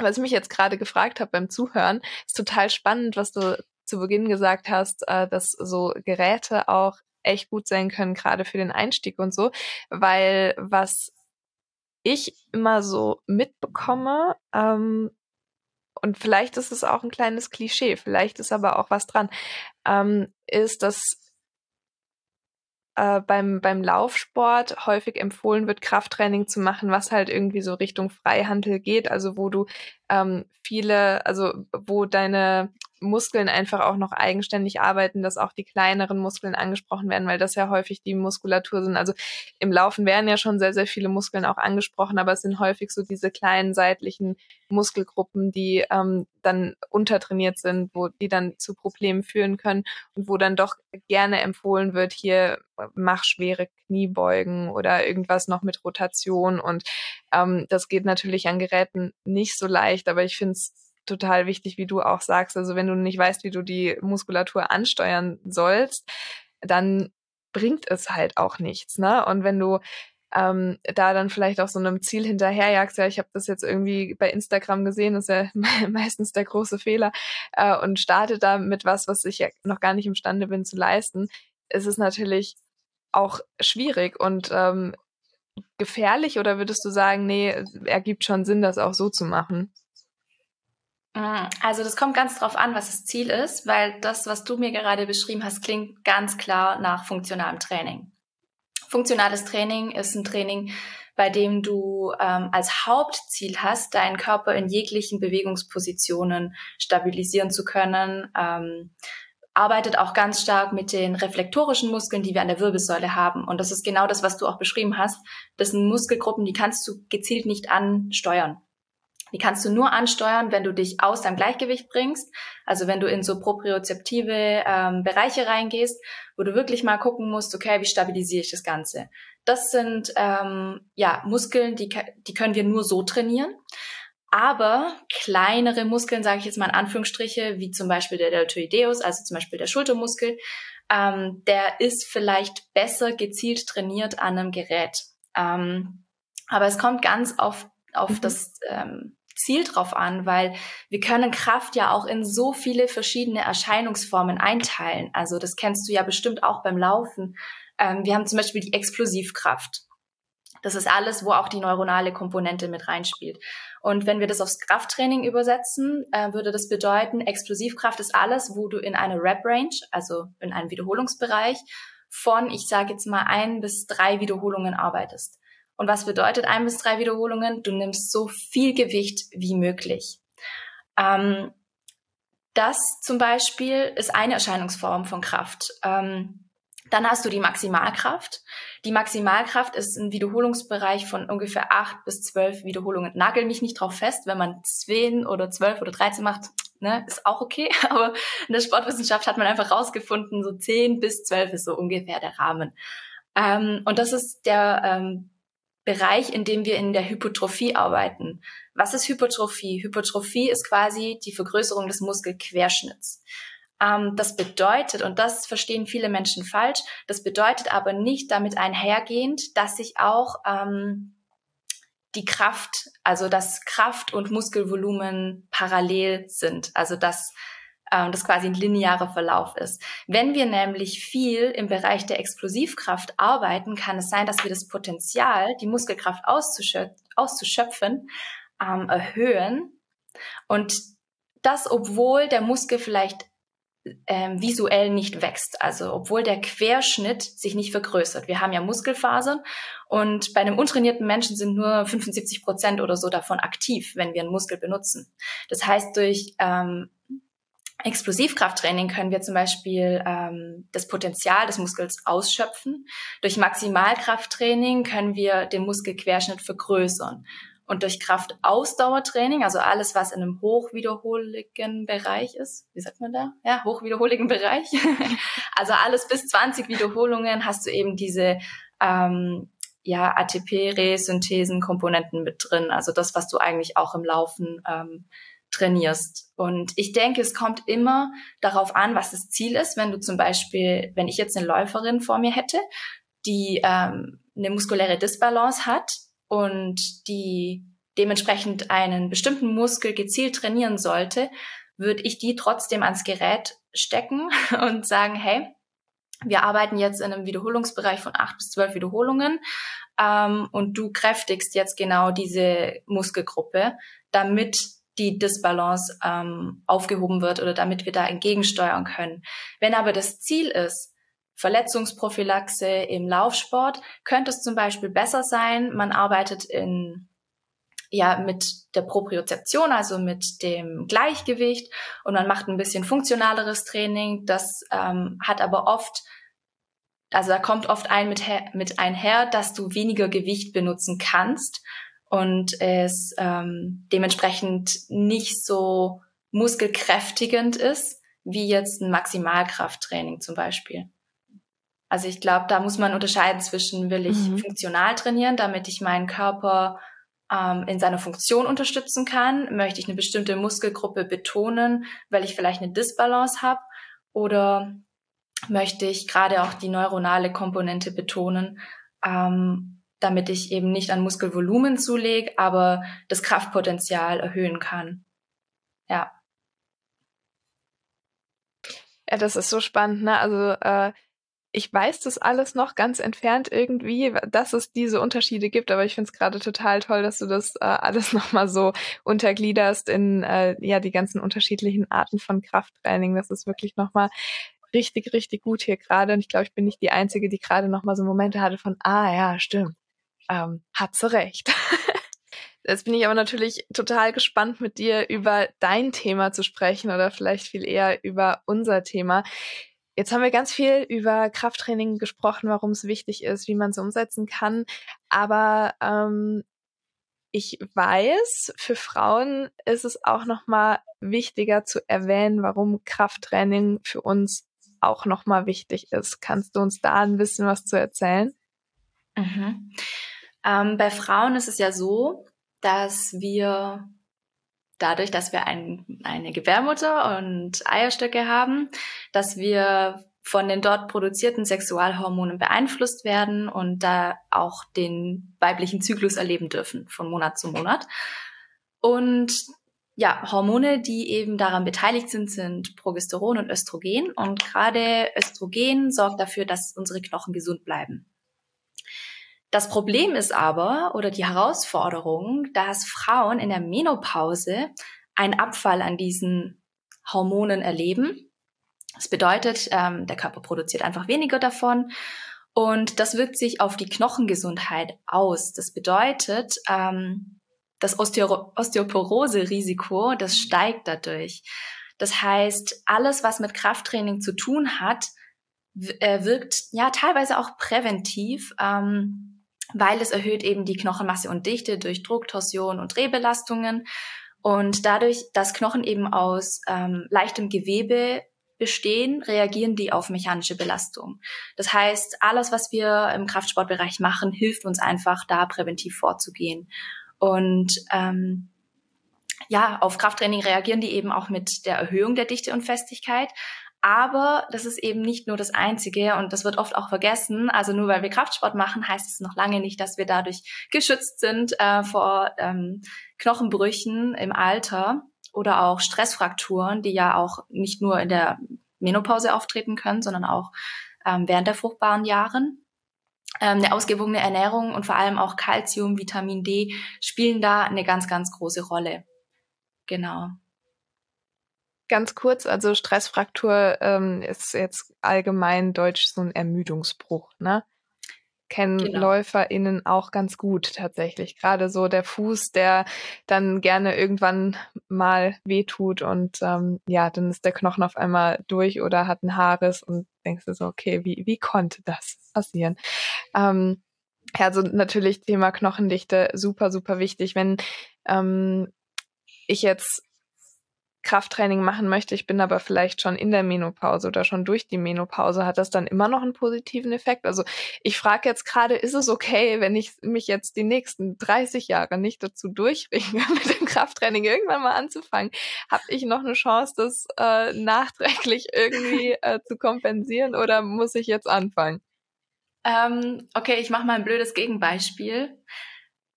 Was ich mich jetzt gerade gefragt habe beim Zuhören, ist total spannend, was du zu Beginn gesagt hast, dass so Geräte auch echt gut sein können, gerade für den Einstieg und so, weil was ich immer so mitbekomme, und vielleicht ist es auch ein kleines Klischee, vielleicht ist aber auch was dran, ist, dass beim Laufsport häufig empfohlen wird, Krafttraining zu machen, was halt irgendwie so Richtung Freihantel geht, also wo du wo deine Muskeln einfach auch noch eigenständig arbeiten, dass auch die kleineren Muskeln angesprochen werden, weil das ja häufig die Muskulatur sind. Also im Laufen werden ja schon sehr, sehr viele Muskeln auch angesprochen, aber es sind häufig so diese kleinen seitlichen Muskelgruppen, die dann untertrainiert sind, wo die dann zu Problemen führen können und wo dann doch gerne empfohlen wird, hier mach schwere Kniebeugen oder irgendwas noch mit Rotation und das geht natürlich an Geräten nicht so leicht, aber ich finde es total wichtig, wie du auch sagst, also wenn du nicht weißt, wie du die Muskulatur ansteuern sollst, dann bringt es halt auch nichts, ne? Und wenn du da dann vielleicht auch so einem Ziel hinterherjagst, ja, ich habe das jetzt irgendwie bei Instagram gesehen, das ist ja meistens der große Fehler, und starte da mit was ich ja noch gar nicht imstande bin zu leisten, ist es natürlich auch schwierig und gefährlich, oder würdest du sagen, nee, ergibt schon Sinn, das auch so zu machen? Also das kommt ganz drauf an, was das Ziel ist, weil das, was du mir gerade beschrieben hast, klingt ganz klar nach funktionalem Training. Funktionales Training ist ein Training, bei dem du als Hauptziel hast, deinen Körper in jeglichen Bewegungspositionen stabilisieren zu können. Arbeitet auch ganz stark mit den reflektorischen Muskeln, die wir an der Wirbelsäule haben. Und das ist genau das, was du auch beschrieben hast. Das sind Muskelgruppen, die kannst du gezielt nicht ansteuern. Die kannst du nur ansteuern, wenn du dich aus deinem Gleichgewicht bringst. Also wenn du in so propriozeptive Bereiche reingehst, wo du wirklich mal gucken musst, okay, wie stabilisiere ich das Ganze? Das sind Muskeln, die können wir nur so trainieren. Aber kleinere Muskeln, sage ich jetzt mal in Anführungsstriche, wie zum Beispiel der Deltoideus, also zum Beispiel der Schultermuskel, der ist vielleicht besser gezielt trainiert an einem Gerät. Aber es kommt ganz auf das Ziel drauf an, weil wir können Kraft ja auch in so viele verschiedene Erscheinungsformen einteilen. Also das kennst du ja bestimmt auch beim Laufen. Wir haben zum Beispiel die Explosivkraft. Das ist alles, wo auch die neuronale Komponente mit reinspielt. Und wenn wir das aufs Krafttraining übersetzen, würde das bedeuten, Explosivkraft ist alles, wo du in einer Rep-Range, also in einem Wiederholungsbereich, von, ich sage jetzt mal, 1 bis 3 Wiederholungen arbeitest. Und was bedeutet 1 bis 3 Wiederholungen? Du nimmst so viel Gewicht wie möglich. Das zum Beispiel ist eine Erscheinungsform von Kraft. Dann hast du die Maximalkraft. Die Maximalkraft ist ein Wiederholungsbereich von ungefähr 8 bis 12 Wiederholungen. Nagel mich nicht drauf fest, wenn man 10 oder 12 oder 13 macht, ne, ist auch okay. Aber in der Sportwissenschaft hat man einfach rausgefunden, so 10 bis 12 ist so ungefähr der Rahmen. Und das ist der Bereich, in dem wir in der Hypertrophie arbeiten. Was ist Hypertrophie? Hypertrophie ist quasi die Vergrößerung des Muskelquerschnitts. Das bedeutet, und das verstehen viele Menschen falsch, das bedeutet aber nicht damit einhergehend, dass sich auch die Kraft, also dass Kraft und Muskelvolumen parallel sind, also dass das quasi ein linearer Verlauf ist. Wenn wir nämlich viel im Bereich der Explosivkraft arbeiten, kann es sein, dass wir das Potenzial, die Muskelkraft auszuschöpfen, erhöhen. Und das, obwohl der Muskel vielleicht visuell nicht wächst, also obwohl der Querschnitt sich nicht vergrößert. Wir haben ja Muskelfasern und bei einem untrainierten Menschen sind nur 75% oder so davon aktiv, wenn wir einen Muskel benutzen. Das heißt, durch Explosivkrafttraining können wir zum Beispiel das Potenzial des Muskels ausschöpfen. Durch Maximalkrafttraining können wir den Muskelquerschnitt vergrößern. Und durch Kraftausdauertraining, also alles, was in einem hochwiederholigen Bereich ist, wie sagt man da? Ja, hochwiederholigen Bereich. Also alles bis 20 Wiederholungen hast du eben diese ATP-Resynthesen-Komponenten mit drin. Also das, was du eigentlich auch im Laufen trainierst. Und ich denke, es kommt immer darauf an, was das Ziel ist. Wenn du zum Beispiel, wenn ich jetzt eine Läuferin vor mir hätte, die eine muskuläre Disbalance hat und die dementsprechend einen bestimmten Muskel gezielt trainieren sollte, würde ich die trotzdem ans Gerät stecken und sagen, hey, wir arbeiten jetzt in einem Wiederholungsbereich von 8 bis 12 Wiederholungen und du kräftigst jetzt genau diese Muskelgruppe, damit die Disbalance aufgehoben wird oder damit wir da entgegensteuern können. Wenn aber das Ziel ist, Verletzungsprophylaxe im Laufsport, könnte es zum Beispiel besser sein, man arbeitet mit der Propriozeption, also mit dem Gleichgewicht und man macht ein bisschen funktionaleres Training. Das hat aber oft, also da kommt oft mit einher, dass du weniger Gewicht benutzen kannst und es dementsprechend nicht so muskelkräftigend ist, wie jetzt ein Maximalkrafttraining zum Beispiel. Also ich glaube, da muss man unterscheiden zwischen, will ich funktional trainieren, damit ich meinen Körper in seiner Funktion unterstützen kann, möchte ich eine bestimmte Muskelgruppe betonen, weil ich vielleicht eine Disbalance habe, oder möchte ich gerade auch die neuronale Komponente betonen, damit ich eben nicht an Muskelvolumen zulege, aber das Kraftpotenzial erhöhen kann. Ja. Ja, das ist so spannend, ne? Also ich weiß das alles noch ganz entfernt irgendwie, dass es diese Unterschiede gibt, aber ich finde es gerade total toll, dass du das alles nochmal so untergliederst in die ganzen unterschiedlichen Arten von Krafttraining. Das ist wirklich nochmal richtig, richtig gut hier gerade und ich glaube, ich bin nicht die Einzige, die gerade nochmal so Momente hatte von, stimmt. Hat sie recht. Jetzt bin ich aber natürlich total gespannt, mit dir über dein Thema zu sprechen oder vielleicht viel eher über unser Thema. Jetzt haben wir ganz viel über Krafttraining gesprochen, warum es wichtig ist, wie man es umsetzen kann. Aber ich weiß, für Frauen ist es auch nochmal wichtiger zu erwähnen, warum Krafttraining für uns auch nochmal wichtig ist. Kannst du uns da ein bisschen was zu erzählen? Bei Frauen ist es ja so, dass wir dadurch, dass wir eine Gebärmutter und Eierstöcke haben, dass wir von den dort produzierten Sexualhormonen beeinflusst werden und da auch den weiblichen Zyklus erleben dürfen, von Monat zu Monat. Und ja, Hormone, die eben daran beteiligt sind, sind Progesteron und Östrogen. Und gerade Östrogen sorgt dafür, dass unsere Knochen gesund bleiben. Das Problem ist aber, oder die Herausforderung, dass Frauen in der Menopause einen Abfall an diesen Hormonen erleben. Das bedeutet, der Körper produziert einfach weniger davon und das wirkt sich auf die Knochengesundheit aus. Das bedeutet, das Osteoporose-Risiko, das steigt dadurch. Das heißt, alles, was mit Krafttraining zu tun hat, wirkt ja teilweise auch präventiv, weil es erhöht eben die Knochenmasse und Dichte durch Druck, Torsion und Drehbelastungen. Und dadurch, dass Knochen eben aus leichtem Gewebe bestehen, reagieren die auf mechanische Belastung. Das heißt, alles, was wir im Kraftsportbereich machen, hilft uns einfach, da präventiv vorzugehen. Und auf Krafttraining reagieren die eben auch mit der Erhöhung der Dichte und Festigkeit. Aber das ist eben nicht nur das Einzige und das wird oft auch vergessen. Also nur weil wir Kraftsport machen, heißt es noch lange nicht, dass wir dadurch geschützt sind vor Knochenbrüchen im Alter. Oder auch Stressfrakturen, die ja auch nicht nur in der Menopause auftreten können, sondern auch während der fruchtbaren Jahren. Eine ausgewogene Ernährung und vor allem auch Kalzium, Vitamin D spielen da eine ganz, ganz große Rolle. Genau. Ganz kurz, also Stressfraktur ist jetzt allgemein deutsch so ein Ermüdungsbruch, ne? Kennen genau. LäuferInnen auch ganz gut tatsächlich. Gerade so der Fuß, der dann gerne irgendwann mal wehtut und dann ist der Knochen auf einmal durch oder hat einen Haarriss und denkst du so, okay, wie konnte das passieren? Also natürlich Thema Knochendichte, super, super wichtig. Wenn ich jetzt Krafttraining machen möchte, ich bin aber vielleicht schon in der Menopause oder schon durch die Menopause, hat das dann immer noch einen positiven Effekt? Also ich frage jetzt gerade, ist es okay, wenn ich mich jetzt die nächsten 30 Jahre nicht dazu durchringe, mit dem Krafttraining irgendwann mal anzufangen? Habe ich noch eine Chance, das nachträglich irgendwie zu kompensieren oder muss ich jetzt anfangen? Okay, ich mache mal ein blödes Gegenbeispiel.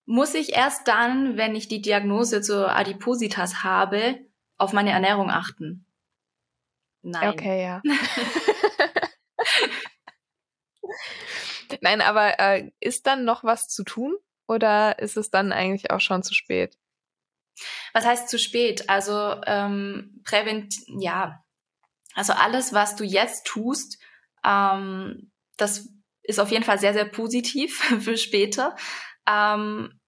Muss ich erst dann, wenn ich die Diagnose zur Adipositas habe, auf meine Ernährung achten? Nein. Okay, ja. Nein, aber ist dann noch was zu tun oder ist es dann eigentlich auch schon zu spät? Was heißt zu spät? Also also alles, was du jetzt tust, das ist auf jeden Fall sehr, sehr positiv für später.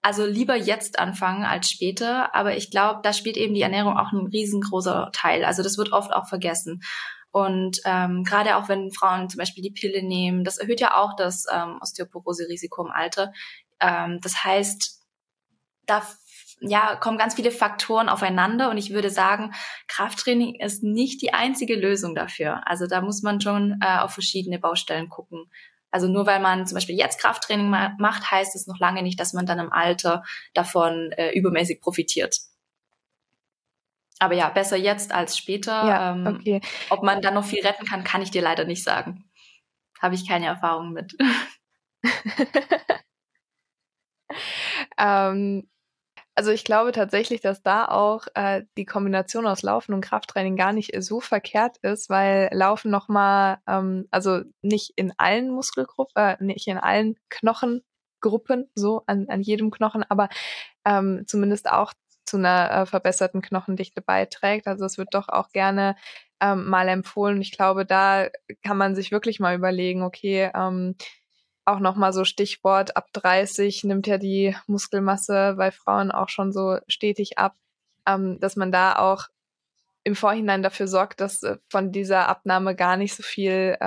Also lieber jetzt anfangen als später, aber ich glaube, da spielt eben die Ernährung auch ein riesengroßer Teil. Also das wird oft auch vergessen. Und gerade auch wenn Frauen zum Beispiel die Pille nehmen, das erhöht ja auch das Osteoporose-Risiko im Alter. Das heißt, da kommen ganz viele Faktoren aufeinander und ich würde sagen, Krafttraining ist nicht die einzige Lösung dafür. Also da muss man schon auf verschiedene Baustellen gucken. Also nur weil man zum Beispiel jetzt Krafttraining macht, heißt es noch lange nicht, dass man dann im Alter davon übermäßig profitiert. Aber ja, besser jetzt als später. Ja, okay. Ob man dann noch viel retten kann, kann ich dir leider nicht sagen. Habe ich keine Erfahrung mit. Also ich glaube tatsächlich, dass da auch die Kombination aus Laufen und Krafttraining gar nicht so verkehrt ist, weil Laufen nochmal, also nicht in allen Muskelgruppen, nicht in allen Knochengruppen, so an jedem Knochen, aber zumindest auch zu einer verbesserten Knochendichte beiträgt. Also es wird doch auch gerne mal empfohlen. Ich glaube, da kann man sich wirklich mal überlegen, okay, auch nochmal so Stichwort, ab 30 nimmt ja die Muskelmasse bei Frauen auch schon so stetig ab, dass man da auch im Vorhinein dafür sorgt, dass von dieser Abnahme gar nicht so viel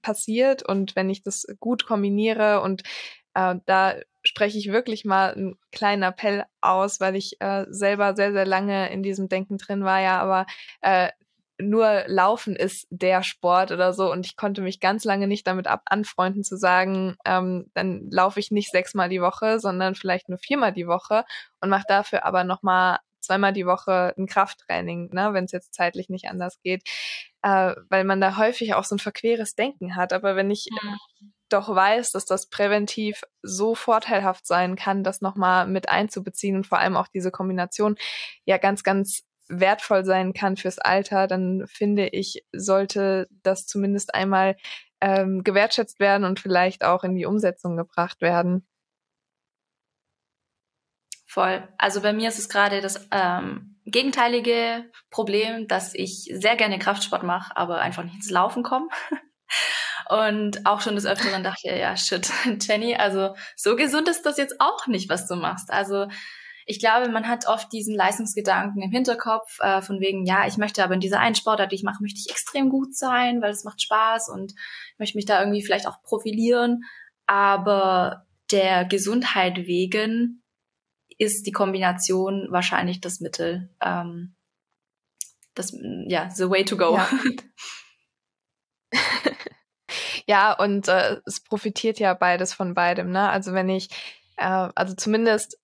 passiert. Und wenn ich das gut kombiniere und da spreche ich wirklich mal einen kleinen Appell aus, weil ich selber sehr, sehr lange in diesem Denken drin war, nur Laufen ist der Sport oder so und ich konnte mich ganz lange nicht damit anfreunden zu sagen, dann laufe ich nicht 6-mal die Woche, sondern vielleicht nur 4-mal die Woche und mache dafür aber nochmal zweimal die Woche ein Krafttraining, ne, wenn es jetzt zeitlich nicht anders geht, weil man da häufig auch so ein verqueres Denken hat. Aber wenn ich doch weiß, dass das präventiv so vorteilhaft sein kann, das nochmal mit einzubeziehen und vor allem auch diese Kombination ja ganz, ganz wertvoll sein kann fürs Alter, dann finde ich, sollte das zumindest einmal gewertschätzt werden und vielleicht auch in die Umsetzung gebracht werden. Voll. Also bei mir ist es gerade das gegenteilige Problem, dass ich sehr gerne Kraftsport mache, aber einfach nicht ins Laufen komme. Und auch schon des Öfteren dachte ich, ja, shit, Jenny, also so gesund ist das jetzt auch nicht, was du machst. Also ich glaube, man hat oft diesen Leistungsgedanken im Hinterkopf, von wegen, ja, ich möchte aber in dieser einen Sportart, die ich mache, möchte ich extrem gut sein, weil es macht Spaß und ich möchte mich da irgendwie vielleicht auch profilieren. Aber der Gesundheit wegen ist die Kombination wahrscheinlich das Mittel, the way to go. Ja. Ja, und es profitiert ja beides von beidem, ne? Also wenn ich, zumindest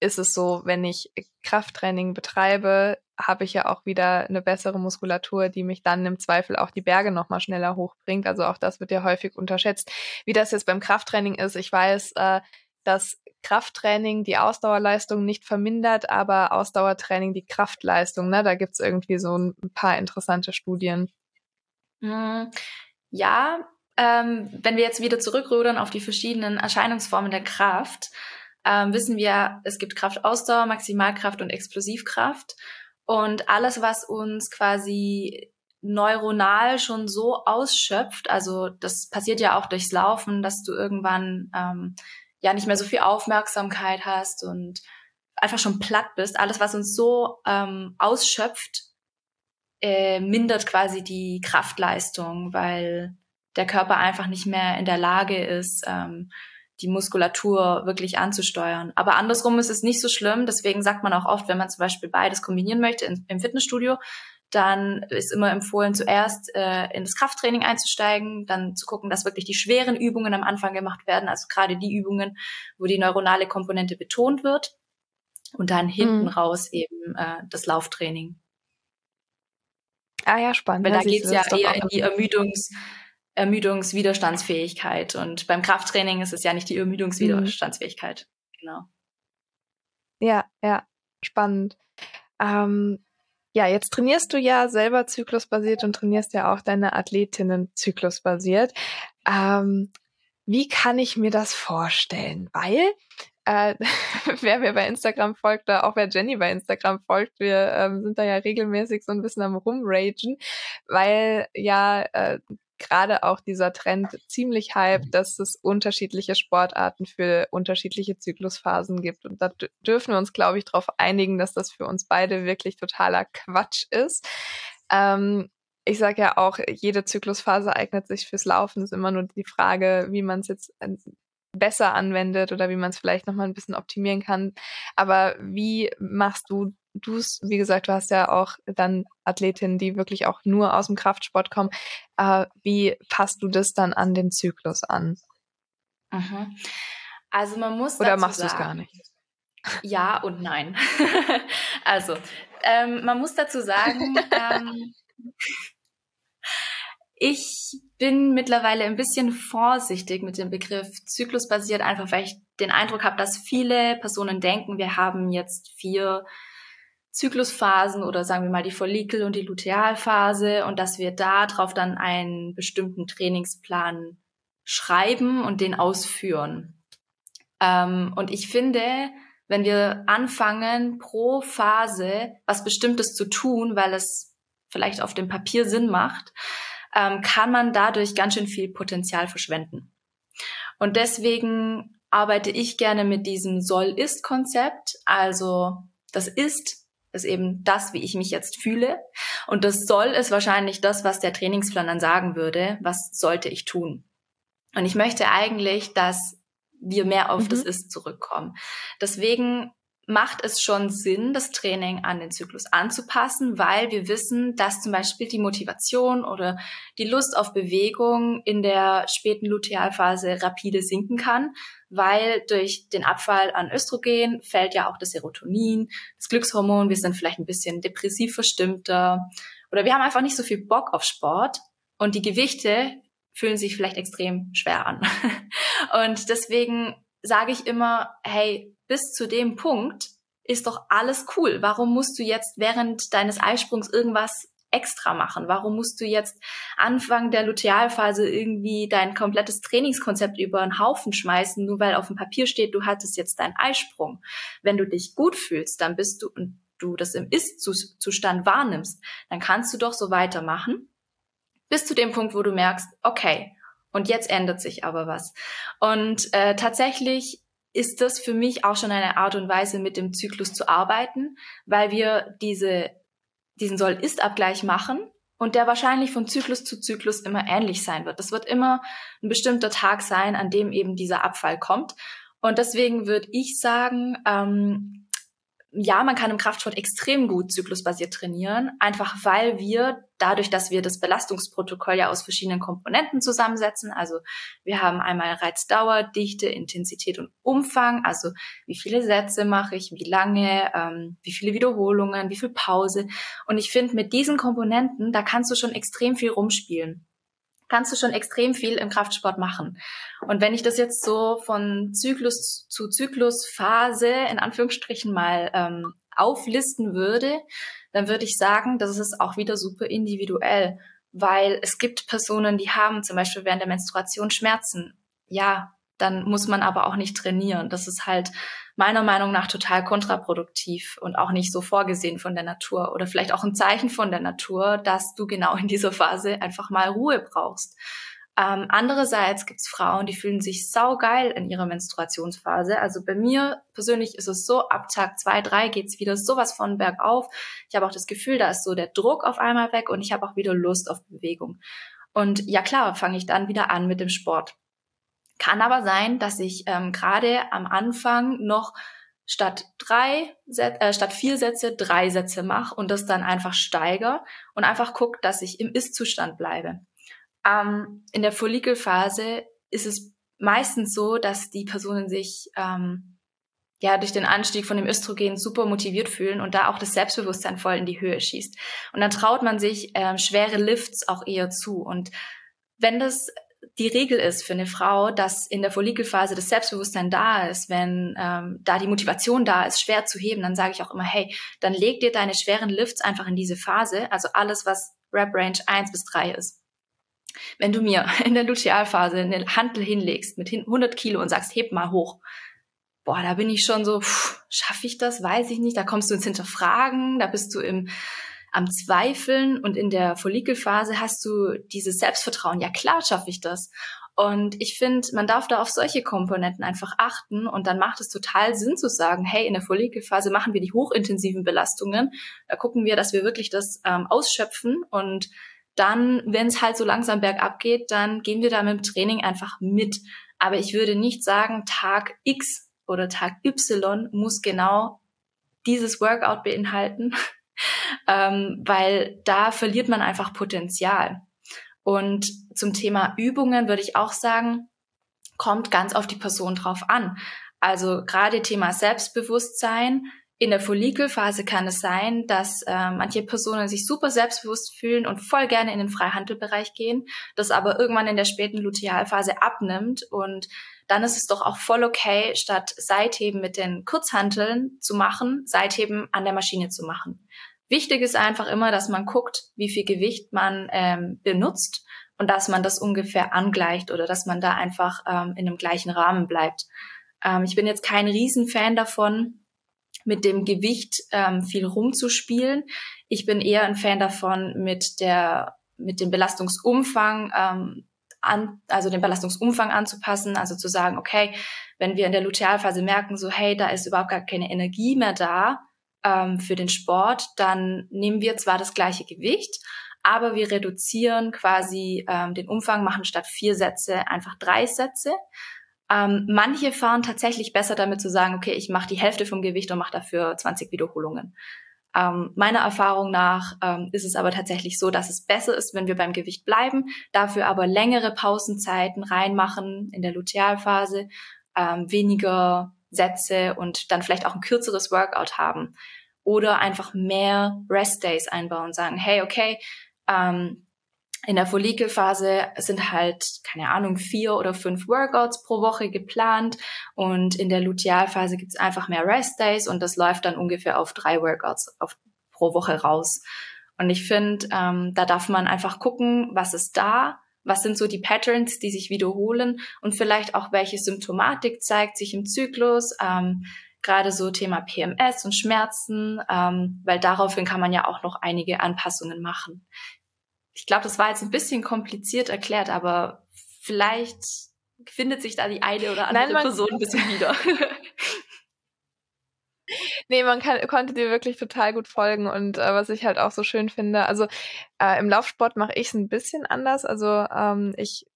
ist es so, wenn ich Krafttraining betreibe, habe ich ja auch wieder eine bessere Muskulatur, die mich dann im Zweifel auch die Berge nochmal schneller hochbringt. Also auch das wird ja häufig unterschätzt. Wie das jetzt beim Krafttraining ist, ich weiß, dass Krafttraining die Ausdauerleistung nicht vermindert, aber Ausdauertraining die Kraftleistung, ne? Da gibt's irgendwie so ein paar interessante Studien. Ja, wenn wir jetzt wieder zurückrudern auf die verschiedenen Erscheinungsformen der Kraft, wissen wir, es gibt Kraftausdauer, Maximalkraft und Explosivkraft. Und alles, was uns quasi neuronal schon so ausschöpft, also das passiert ja auch durchs Laufen, dass du irgendwann nicht mehr so viel Aufmerksamkeit hast und einfach schon platt bist. Alles, was uns so ausschöpft, mindert quasi die Kraftleistung, weil der Körper einfach nicht mehr in der Lage ist, die Muskulatur wirklich anzusteuern. Aber andersrum ist es nicht so schlimm. Deswegen sagt man auch oft, wenn man zum Beispiel beides kombinieren möchte im Fitnessstudio, dann ist immer empfohlen, zuerst in das Krafttraining einzusteigen, dann zu gucken, dass wirklich die schweren Übungen am Anfang gemacht werden, also gerade die Übungen, wo die neuronale Komponente betont wird, und dann hinten raus eben das Lauftraining. Ah ja, spannend. Weil da geht es ja eher in die Ermüdungswiderstandsfähigkeit. Und beim Krafttraining ist es ja nicht die Ermüdungswiderstandsfähigkeit. Genau. Ja, spannend. Jetzt trainierst du ja selber zyklusbasiert und trainierst ja auch deine Athletinnen zyklusbasiert. Wie kann ich mir das vorstellen? Weil wer mir bei Instagram folgt, oder auch wer Jenny bei Instagram folgt, wir sind da ja regelmäßig so ein bisschen am Rumragen, weil gerade auch dieser Trend ziemlich hype, dass es unterschiedliche Sportarten für unterschiedliche Zyklusphasen gibt. Und da dürfen wir uns, glaube ich, darauf einigen, dass das für uns beide wirklich totaler Quatsch ist. Ich sage ja auch, jede Zyklusphase eignet sich fürs Laufen. Es ist immer nur die Frage, wie man es jetzt besser anwendet oder wie man es vielleicht nochmal ein bisschen optimieren kann. Aber wie machst du's? Wie gesagt, du hast ja auch dann Athletinnen, die wirklich auch nur aus dem Kraftsport kommen. Wie passt du das dann an den Zyklus an? Mhm. Also man muss oder machst du es gar nicht? Ja und nein. Also man muss dazu sagen, ich bin mittlerweile ein bisschen vorsichtig mit dem Begriff zyklusbasiert, einfach weil ich den Eindruck habe, dass viele Personen denken, wir haben jetzt 4 Zyklusphasen oder sagen wir mal die Follikel- und die Lutealphase und dass wir darauf dann einen bestimmten Trainingsplan schreiben und den ausführen. Und ich finde, wenn wir anfangen, pro Phase was Bestimmtes zu tun, weil es vielleicht auf dem Papier Sinn macht, kann man dadurch ganz schön viel Potenzial verschwenden. Und deswegen arbeite ich gerne mit diesem Soll-Ist-Konzept. Also das Ist eben das, wie ich mich jetzt fühle. Und das Soll ist wahrscheinlich das, was der Trainingsplan dann sagen würde, was sollte ich tun. Und ich möchte eigentlich, dass wir mehr auf das Ist zurückkommen. Deswegen macht es schon Sinn, das Training an den Zyklus anzupassen, weil wir wissen, dass zum Beispiel die Motivation oder die Lust auf Bewegung in der späten Lutealphase rapide sinken kann, weil durch den Abfall an Östrogen fällt ja auch das Serotonin, das Glückshormon, wir sind vielleicht ein bisschen depressiv verstimmter oder wir haben einfach nicht so viel Bock auf Sport und die Gewichte fühlen sich vielleicht extrem schwer an. Und deswegen sage ich immer, hey, bis zu dem Punkt ist doch alles cool. Warum musst du jetzt während deines Eisprungs irgendwas extra machen? Warum musst du jetzt Anfang der Lutealphase irgendwie dein komplettes Trainingskonzept über einen Haufen schmeißen, nur weil auf dem Papier steht, du hattest jetzt deinen Eisprung? Wenn du dich gut fühlst, dann bist du und du das im Ist-Zustand wahrnimmst, dann kannst du doch so weitermachen bis zu dem Punkt, wo du merkst, okay, und jetzt ändert sich aber was. Und tatsächlich ist das für mich auch schon eine Art und Weise, mit dem Zyklus zu arbeiten, weil wir diesen Soll-Ist-Abgleich machen und der wahrscheinlich von Zyklus zu Zyklus immer ähnlich sein wird. Das wird immer ein bestimmter Tag sein, an dem eben dieser Abfall kommt. Und deswegen würde ich sagen, ja, man kann im Kraftsport extrem gut zyklusbasiert trainieren, einfach weil wir dadurch, dass wir das Belastungsprotokoll ja aus verschiedenen Komponenten zusammensetzen, also wir haben einmal Reizdauer, Dichte, Intensität und Umfang, also wie viele Sätze mache ich, wie lange, wie viele Wiederholungen, wie viel Pause. Und ich finde, mit diesen Komponenten, da kannst du schon extrem viel rumspielen. Kannst du schon extrem viel im Kraftsport machen. Und wenn ich das jetzt so von Zyklus zu Zyklusphase in Anführungsstrichen mal auflisten würde, dann würde ich sagen, das ist auch wieder super individuell, weil es gibt Personen, die haben zum Beispiel während der Menstruation Schmerzen. Ja, dann muss man aber auch nicht trainieren. Das ist halt meiner Meinung nach total kontraproduktiv und auch nicht so vorgesehen von der Natur oder vielleicht auch ein Zeichen von der Natur, dass du genau in dieser Phase einfach mal Ruhe brauchst. Andererseits gibt's Frauen, die fühlen sich saugeil in ihrer Menstruationsphase. Also bei mir persönlich ist es so, ab Tag 2, 3 geht's wieder sowas von bergauf. Ich habe auch das Gefühl, da ist so der Druck auf einmal weg und ich habe auch wieder Lust auf Bewegung. Und ja klar, fange ich dann wieder an mit dem Sport. Kann aber sein, dass ich gerade am Anfang noch statt 4 Sätze 3 Sätze mache und das dann einfach steigere und einfach gucke, dass ich im Ist-Zustand bleibe. In der Follikelphase ist es meistens so, dass die Personen sich durch den Anstieg von dem Östrogen super motiviert fühlen und da auch das Selbstbewusstsein voll in die Höhe schießt. Und dann traut man sich schwere Lifts auch eher zu. Und wenn das die Regel ist für eine Frau, dass in der Follikelphase das Selbstbewusstsein da ist, wenn da die Motivation da ist, schwer zu heben, dann sage ich auch immer, hey, dann leg dir deine schweren Lifts einfach in diese Phase, also alles, was Rep-Range 1-3 ist. Wenn du mir in der Lutealphase eine Hantel hinlegst mit 100 Kilo und sagst, heb mal hoch, boah, da bin ich schon so, schaffe ich das, weiß ich nicht, da kommst du ins Hinterfragen, da bist du am Zweifeln und in der Follikelphase hast du dieses Selbstvertrauen. Ja klar, schaffe ich das. Und ich finde, man darf da auf solche Komponenten einfach achten und dann macht es total Sinn zu sagen, hey, in der Follikelphase machen wir die hochintensiven Belastungen, da gucken wir, dass wir wirklich das ausschöpfen und dann, wenn es halt so langsam bergab geht, dann gehen wir da mit dem Training einfach mit. Aber ich würde nicht sagen, Tag X oder Tag Y muss genau dieses Workout beinhalten, weil da verliert man einfach Potenzial. Und zum Thema Übungen würde ich auch sagen, kommt ganz auf die Person drauf an. Also gerade Thema Selbstbewusstsein. In der Follikelphase kann es sein, dass manche Personen sich super selbstbewusst fühlen und voll gerne in den Freihantelbereich gehen, das aber irgendwann in der späten Lutealphase abnimmt und dann ist es doch auch voll okay, statt Seitheben mit den Kurzhanteln zu machen, Seitheben an der Maschine zu machen. Wichtig ist einfach immer, dass man guckt, wie viel Gewicht man benutzt und dass man das ungefähr angleicht oder dass man da einfach in einem gleichen Rahmen bleibt. Ich bin jetzt kein Riesenfan davon, mit dem Gewicht viel rumzuspielen. Ich bin eher ein Fan davon, mit dem Belastungsumfang den Belastungsumfang anzupassen, also zu sagen, okay, wenn wir in der Lutealphase merken, so hey, da ist überhaupt gar keine Energie mehr da für den Sport, dann nehmen wir zwar das gleiche Gewicht, aber wir reduzieren quasi den Umfang, machen statt 4 Sätze einfach 3 Sätze. Manche fahren tatsächlich besser damit zu sagen, okay, ich mache die Hälfte vom Gewicht und mache dafür 20 Wiederholungen. Meiner Erfahrung nach ist es aber tatsächlich so, dass es besser ist, wenn wir beim Gewicht bleiben, dafür aber längere Pausenzeiten reinmachen in der Lutealphase, weniger Sätze und dann vielleicht auch ein kürzeres Workout haben. Oder einfach mehr Rest-Days einbauen und sagen, hey, okay, in der Follikelphase sind halt, keine Ahnung, 4 oder 5 Workouts pro Woche geplant und in der Lutealphase gibt's einfach mehr Rest-Days und das läuft dann ungefähr auf 3 Workouts pro Woche raus. Und ich finde, da darf man einfach gucken, was ist da, was sind so die Patterns, die sich wiederholen und vielleicht auch, welche Symptomatik zeigt sich im Zyklus, gerade so Thema PMS und Schmerzen, weil daraufhin kann man ja auch noch einige Anpassungen machen. Ich glaube, das war jetzt ein bisschen kompliziert erklärt, aber vielleicht findet sich da die eine oder andere Person ein bisschen wieder. Nee, man konnte dir wirklich total gut folgen und was ich halt auch so schön finde, also im Laufsport mache ich es ein bisschen anders, also ich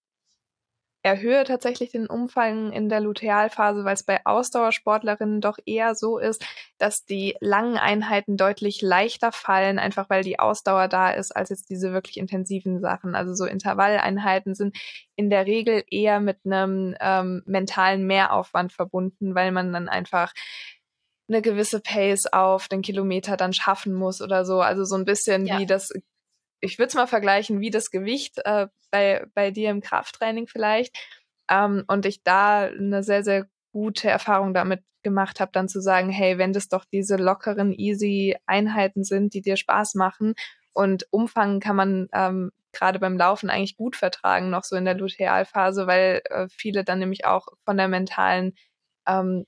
erhöhe tatsächlich den Umfang in der Lutealphase, weil es bei Ausdauersportlerinnen doch eher so ist, dass die langen Einheiten deutlich leichter fallen, einfach weil die Ausdauer da ist, als jetzt diese wirklich intensiven Sachen. Also so Intervalleinheiten sind in der Regel eher mit einem mentalen Mehraufwand verbunden, weil man dann einfach eine gewisse Pace auf den Kilometer dann schaffen muss oder so. Also so ein bisschen wie das, ich würde es mal vergleichen, wie das Gewicht bei dir im Krafttraining vielleicht, und ich da eine sehr, sehr gute Erfahrung damit gemacht habe, dann zu sagen, hey, wenn das doch diese lockeren, easy Einheiten sind, die dir Spaß machen und Umfang kann man gerade beim Laufen eigentlich gut vertragen, noch so in der Lutealphase, weil viele dann nämlich auch von der mentalen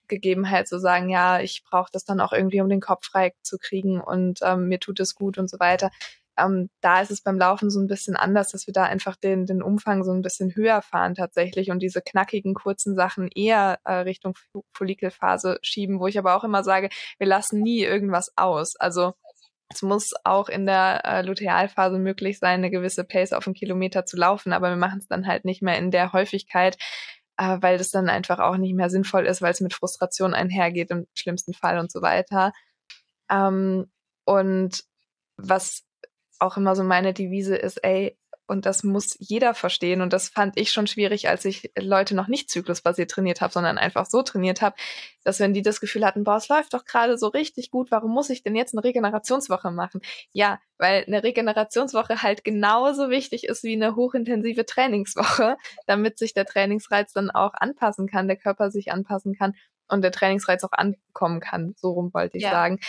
Gegebenheit so sagen, ja, ich brauche das dann auch irgendwie, um den Kopf frei zu kriegen und mir tut es gut und so weiter. Da ist es beim Laufen so ein bisschen anders, dass wir da einfach den Umfang so ein bisschen höher fahren tatsächlich und diese knackigen, kurzen Sachen eher Richtung Follikelphase schieben, wo ich aber auch immer sage, wir lassen nie irgendwas aus. Also es muss auch in der Lutealphase möglich sein, eine gewisse Pace auf einen Kilometer zu laufen, aber wir machen es dann halt nicht mehr in der Häufigkeit, weil das dann einfach auch nicht mehr sinnvoll ist, weil es mit Frustration einhergeht im schlimmsten Fall und so weiter. Und was auch immer so meine Devise ist, ey, und das muss jeder verstehen und das fand ich schon schwierig, als ich Leute noch nicht zyklusbasiert trainiert habe, sondern einfach so trainiert habe, dass wenn die das Gefühl hatten, boah, es läuft doch gerade so richtig gut, warum muss ich denn jetzt eine Regenerationswoche machen? Ja, weil eine Regenerationswoche halt genauso wichtig ist wie eine hochintensive Trainingswoche, damit sich der Trainingsreiz dann auch anpassen kann, der Körper sich anpassen kann und der Trainingsreiz auch ankommen kann, so rum wollte ich sagen.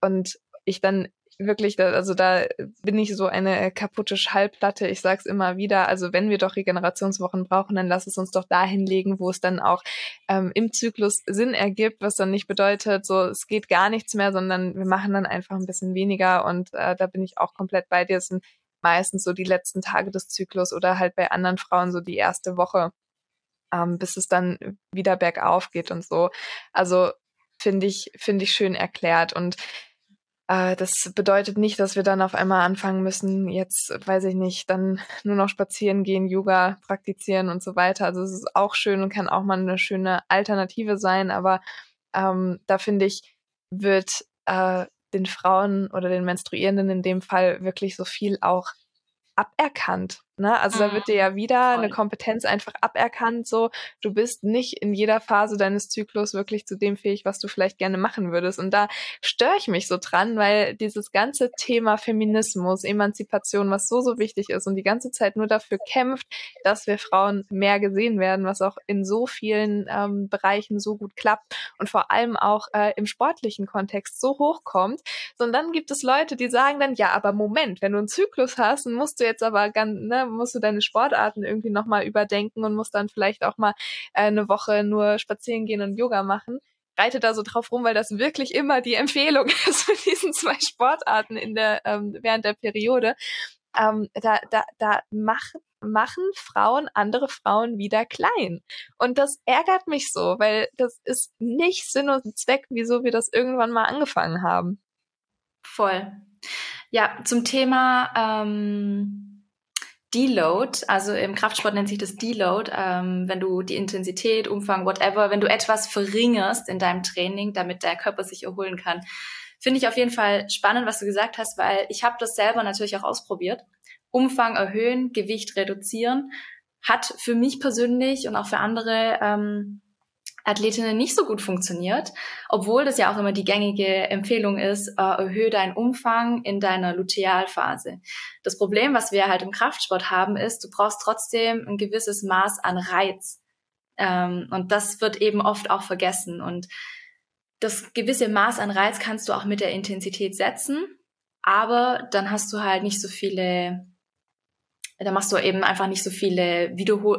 Und ich dann wirklich, also da bin ich so eine kaputte Schallplatte, ich sag's immer wieder, also wenn wir doch Regenerationswochen brauchen, dann lass es uns doch dahin legen, wo es dann auch im Zyklus Sinn ergibt, was dann nicht bedeutet, so es geht gar nichts mehr, sondern wir machen dann einfach ein bisschen weniger und da bin ich auch komplett bei dir, es sind meistens so die letzten Tage des Zyklus oder halt bei anderen Frauen so die erste Woche, bis es dann wieder bergauf geht und so, also finde ich schön erklärt und das bedeutet nicht, dass wir dann auf einmal anfangen müssen, jetzt, weiß ich nicht, dann nur noch spazieren gehen, Yoga praktizieren und so weiter. Also es ist auch schön und kann auch mal eine schöne Alternative sein, aber da finde ich, wird den Frauen oder den Menstruierenden in dem Fall wirklich so viel auch aberkannt, ne? Also da wird dir ja wieder eine Kompetenz einfach aberkannt, so du bist nicht in jeder Phase deines Zyklus wirklich zu dem fähig, was du vielleicht gerne machen würdest und da störe ich mich so dran, weil dieses ganze Thema Feminismus, Emanzipation, was so, so wichtig ist und die ganze Zeit nur dafür kämpft, dass wir Frauen mehr gesehen werden, was auch in so vielen Bereichen so gut klappt und vor allem auch im sportlichen Kontext so hochkommt, sondern dann gibt es Leute, die sagen dann, ja, aber Moment, wenn du einen Zyklus hast, dann musst du jetzt aber musst du deine Sportarten irgendwie nochmal überdenken und musst dann vielleicht auch mal eine Woche nur spazieren gehen und Yoga machen. Reite da so drauf rum, weil das wirklich immer die Empfehlung ist mit diesen 2 Sportarten in der während der Periode. Da machen Frauen andere Frauen wieder klein. Und das ärgert mich so, weil das ist nicht Sinn und Zweck, wieso wir das irgendwann mal angefangen haben. Voll. Ja, zum Thema Deload, also im Kraftsport nennt sich das Deload, wenn du die Intensität, Umfang, whatever, wenn du etwas verringerst in deinem Training, damit der Körper sich erholen kann. Finde ich auf jeden Fall spannend, was du gesagt hast, weil ich habe das selber natürlich auch ausprobiert. Umfang erhöhen, Gewicht reduzieren, hat für mich persönlich und auch für andere Athletinnen nicht so gut funktioniert, obwohl das ja auch immer die gängige Empfehlung ist, erhöhe deinen Umfang in deiner Lutealphase. Das Problem, was wir halt im Kraftsport haben, ist, du brauchst trotzdem ein gewisses Maß an Reiz. Und das wird eben oft auch vergessen. Und das gewisse Maß an Reiz kannst du auch mit der Intensität setzen, aber dann hast du halt nicht so viele... Da machst du eben einfach nicht so viele nicht so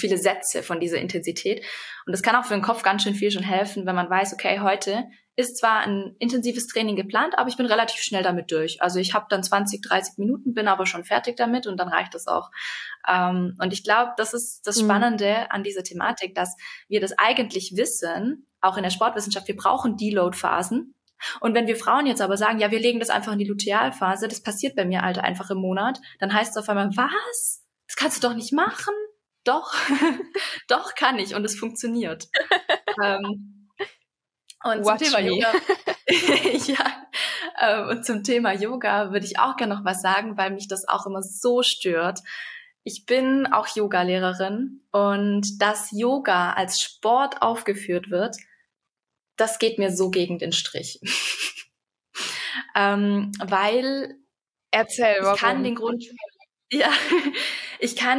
viele Sätze von dieser Intensität. Und das kann auch für den Kopf ganz schön viel schon helfen, wenn man weiß, okay, heute ist zwar ein intensives Training geplant, aber ich bin relativ schnell damit durch. Also ich habe dann 20, 30 Minuten, bin aber schon fertig damit und dann reicht das auch. Und ich glaube, das ist das Spannende an dieser Thematik, dass wir das eigentlich wissen, auch in der Sportwissenschaft, wir brauchen Deload-Phasen. Und wenn wir Frauen jetzt aber sagen, ja, wir legen das einfach in die Lutealphase, das passiert bei mir halt einfach im Monat, dann heißt es auf einmal, was? Das kannst du doch nicht machen? Doch, doch kann ich und es funktioniert. Und zum Thema Yoga, und zum Thema Yoga würde ich auch gerne noch was sagen, weil mich das auch immer so stört. Ich bin auch Yoga-Lehrerin und dass Yoga als Sport aufgeführt wird, das geht mir so gegen den Strich. Ich kann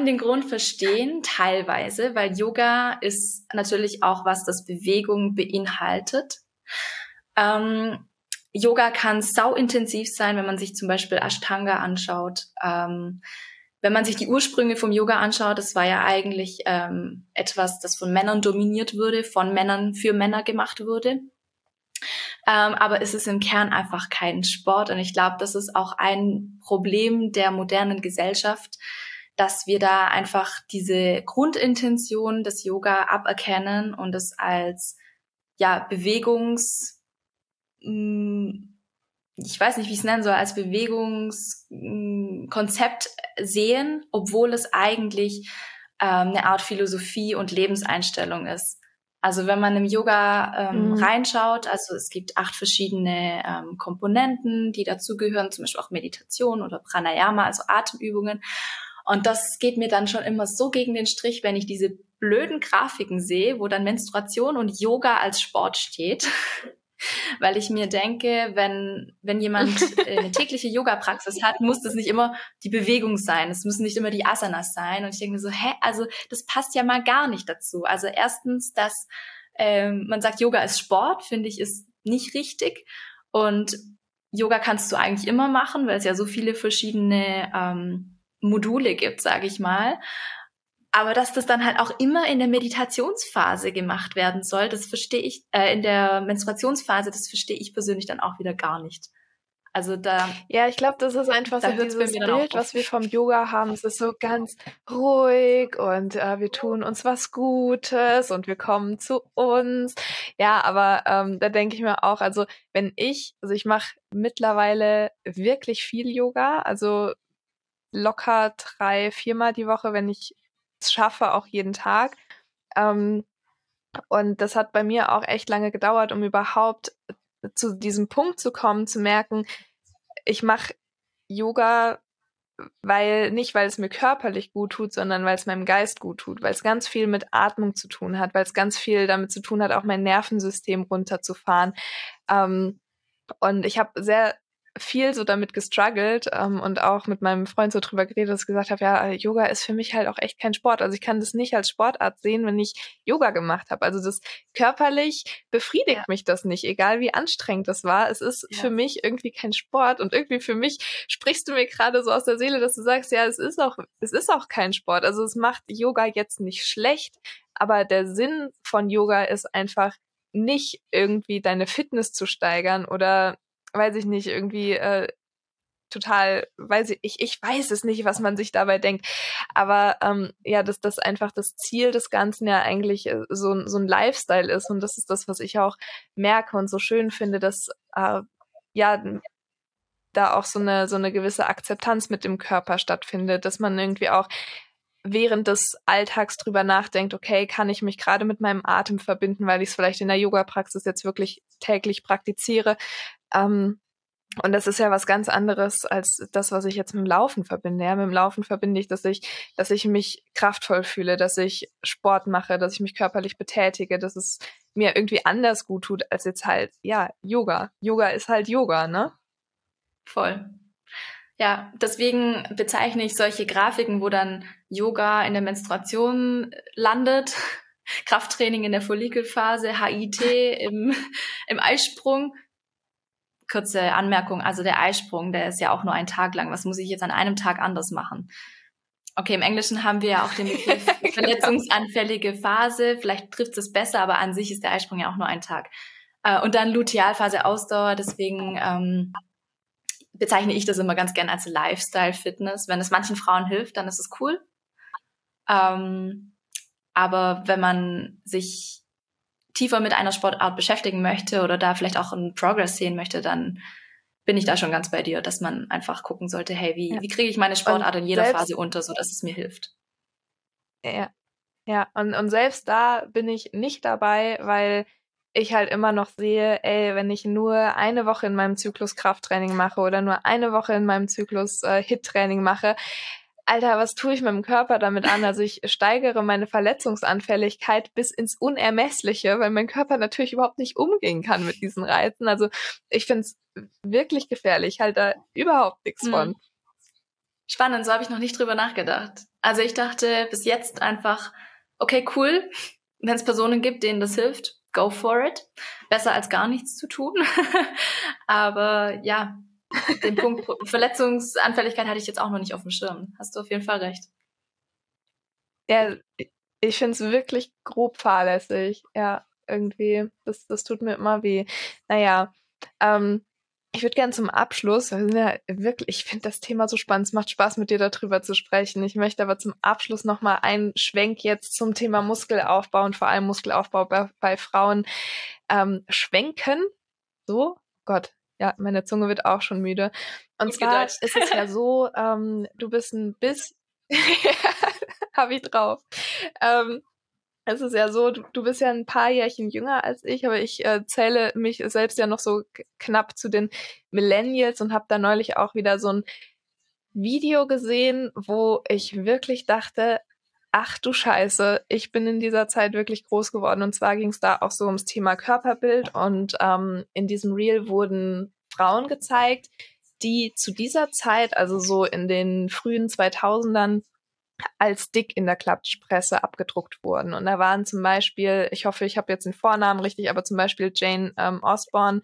den Grund verstehen, teilweise, weil Yoga ist natürlich auch was, das Bewegung beinhaltet. Yoga kann sauintensiv sein, wenn man sich zum Beispiel Ashtanga anschaut. Wenn man sich die Ursprünge vom Yoga anschaut, das war ja eigentlich etwas, das von Männern dominiert wurde, von Männern für Männer gemacht wurde. Aber es ist im Kern einfach kein Sport. Und ich glaube, das ist auch ein Problem der modernen Gesellschaft, dass wir da einfach diese Grundintention des Yoga aberkennen und es als als Bewegungskonzept sehen, obwohl es eigentlich eine Art Philosophie und Lebenseinstellung ist. Also wenn man im Yoga reinschaut, also es gibt 8 verschiedene Komponenten, die dazugehören, zum Beispiel auch Meditation oder Pranayama, also Atemübungen. Und das geht mir dann schon immer so gegen den Strich, wenn ich diese blöden Grafiken sehe, wo dann Menstruation und Yoga als Sport steht. Weil ich mir denke, wenn jemand eine tägliche Yoga-Praxis hat, muss das nicht immer die Bewegung sein. Es müssen nicht immer die Asanas sein. Und ich denke mir so, also das passt ja mal gar nicht dazu. Also erstens, dass man sagt, Yoga ist Sport, finde ich, ist nicht richtig. Und Yoga kannst du eigentlich immer machen, weil es ja so viele verschiedene Module gibt, sage ich mal. Aber dass das dann halt auch immer in der Meditationsphase gemacht werden soll, das verstehe ich, in der Menstruationsphase, das verstehe ich persönlich dann auch wieder gar nicht. Also da... Ja, ich glaube, das ist einfach so dieses Bild, was wir vom Yoga haben. Es ist so ganz ruhig und wir tun uns was Gutes und wir kommen zu uns. Ja, aber da denke ich mir auch, also ich mache mittlerweile wirklich viel Yoga, also locker 3-4 Mal die Woche, wenn ich schaffe, auch jeden Tag. Und das hat bei mir auch echt lange gedauert, um überhaupt zu diesem Punkt zu kommen, zu merken, ich mache Yoga, weil es mir körperlich gut tut, sondern weil es meinem Geist gut tut, weil es ganz viel mit Atmung zu tun hat, weil es ganz viel damit zu tun hat, auch mein Nervensystem runterzufahren. Und ich habe sehr viel so damit gestruggelt und auch mit meinem Freund so drüber geredet, dass ich gesagt habe, ja, Yoga ist für mich halt auch echt kein Sport. Also ich kann das nicht als Sportart sehen, wenn ich Yoga gemacht habe. Also das körperlich befriedigt mich das nicht, egal wie anstrengend das war. Es ist für mich irgendwie kein Sport und irgendwie für mich sprichst du mir gerade so aus der Seele, dass du sagst, ja, es ist auch kein Sport. Also es macht Yoga jetzt nicht schlecht, aber der Sinn von Yoga ist einfach nicht irgendwie deine Fitness zu steigern oder weiß ich nicht, irgendwie total, ich weiß es nicht, was man sich dabei denkt, aber dass das einfach das Ziel des Ganzen ja eigentlich so ein Lifestyle ist und das ist das, was ich auch merke und so schön finde, dass da auch so eine gewisse Akzeptanz mit dem Körper stattfindet, dass man irgendwie auch während des Alltags drüber nachdenkt, okay, kann ich mich gerade mit meinem Atem verbinden, weil ich es vielleicht in der Yoga-Praxis jetzt wirklich täglich praktiziere. Und das ist ja was ganz anderes als das, was ich jetzt mit dem Laufen verbinde. Ja, mit dem Laufen verbinde ich, dass ich mich kraftvoll fühle, dass ich Sport mache, dass ich mich körperlich betätige, dass es mir irgendwie anders gut tut als jetzt halt, ja, Yoga. Yoga ist halt Yoga, ne? Voll. Ja, deswegen bezeichne ich solche Grafiken, wo dann Yoga in der Menstruation landet, Krafttraining in der Follikelphase, HIIT im Eisprung. Kurze Anmerkung, also der Eisprung, der ist ja auch nur ein Tag lang. Was muss ich jetzt an einem Tag anders machen? Okay, im Englischen haben wir ja auch den Begriff genau. Verletzungsanfällige Phase. Vielleicht trifft es besser, aber an sich ist der Eisprung ja auch nur ein Tag. Und dann Lutealphase, Ausdauer. Deswegen bezeichne ich das immer ganz gern als Lifestyle-Fitness. Wenn es manchen Frauen hilft, dann ist es cool. Aber wenn man sich tiefer mit einer Sportart beschäftigen möchte oder da vielleicht auch einen Progress sehen möchte, dann bin ich da schon ganz bei dir, dass man einfach gucken sollte, hey, wie kriege ich meine Sportart in jeder Phase unter, sodass es mir hilft. Ja. Und selbst da bin ich nicht dabei, weil ich halt immer noch sehe, ey, wenn ich nur eine Woche in meinem Zyklus Krafttraining mache oder nur eine Woche in meinem Zyklus HIIT-Training mache, Alter, was tue ich meinem Körper damit an? Also ich steigere meine Verletzungsanfälligkeit bis ins Unermessliche, weil mein Körper natürlich überhaupt nicht umgehen kann mit diesen Reizen. Also ich finde es wirklich gefährlich. Ich halte da überhaupt nichts von. Spannend, so habe ich noch nicht drüber nachgedacht. Also ich dachte bis jetzt einfach, okay, cool, wenn es Personen gibt, denen das hilft, go for it. Besser als gar nichts zu tun. Aber ja, den Punkt Verletzungsanfälligkeit hatte ich jetzt auch noch nicht auf dem Schirm. Hast du auf jeden Fall recht. Ja, ich finde es wirklich grob fahrlässig. Ja, irgendwie. Das tut mir immer weh. Naja, ich würde gerne zum Abschluss, ja, wirklich, ich finde das Thema so spannend, es macht Spaß, mit dir darüber zu sprechen. Ich möchte aber zum Abschluss nochmal einen Schwenk jetzt zum Thema Muskelaufbau und vor allem Muskelaufbau bei Frauen schwenken. So, Gott, ja, meine Zunge wird auch schon müde. Und zwar ist es ja so, du bist hab ich drauf. Es ist ja so, du bist ja ein paar Jährchen jünger als ich, aber ich zähle mich selbst ja noch so knapp zu den Millennials und habe da neulich auch wieder so ein Video gesehen, wo ich wirklich dachte, ach du Scheiße, ich bin in dieser Zeit wirklich groß geworden. Und zwar ging es da auch so ums Thema Körperbild und in diesem Reel wurden Frauen gezeigt, die zu dieser Zeit, also so in den frühen 2000ern, als dick in der Klatschpresse abgedruckt wurden. Und da waren zum Beispiel, ich hoffe, ich habe jetzt den Vornamen richtig, aber zum Beispiel Jane Osborne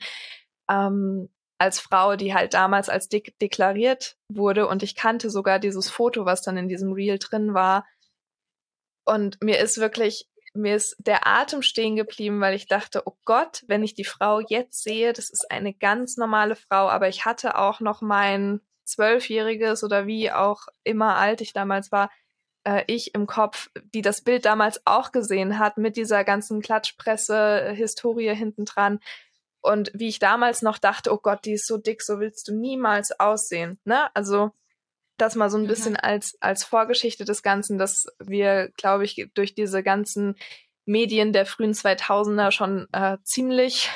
als Frau, die halt damals als dick deklariert wurde. Und ich kannte sogar dieses Foto, was dann in diesem Reel drin war. Und mir ist der Atem stehen geblieben, weil ich dachte, oh Gott, wenn ich die Frau jetzt sehe, das ist eine ganz normale Frau. Aber ich hatte auch noch mein 12-jähriges oder wie auch immer alt ich damals war, ich im Kopf, die das Bild damals auch gesehen hat mit dieser ganzen Klatschpresse-Historie hinten dran. Und wie ich damals noch dachte, oh Gott, die ist so dick, so willst du niemals aussehen. Ne? Also das mal so ein bisschen als Vorgeschichte des Ganzen, dass wir, glaube ich, durch diese ganzen Medien der frühen 2000er schon ziemlich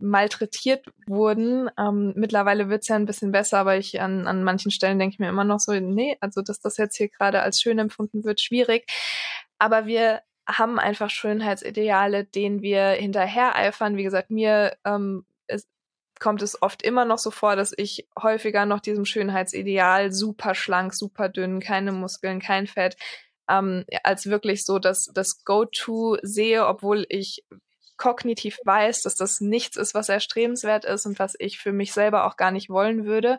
malträtiert wurden. Mittlerweile wird's ja ein bisschen besser, aber ich an manchen Stellen denke ich mir immer noch so, nee, also dass das jetzt hier gerade als schön empfunden wird, schwierig. Aber wir haben einfach Schönheitsideale, denen wir hinterher eifern. Wie gesagt, mir kommt es oft immer noch so vor, dass ich häufiger noch diesem Schönheitsideal super schlank, super dünn, keine Muskeln, kein Fett, als wirklich so das Go-To sehe, obwohl ich kognitiv weiß, dass das nichts ist, was erstrebenswert ist und was ich für mich selber auch gar nicht wollen würde.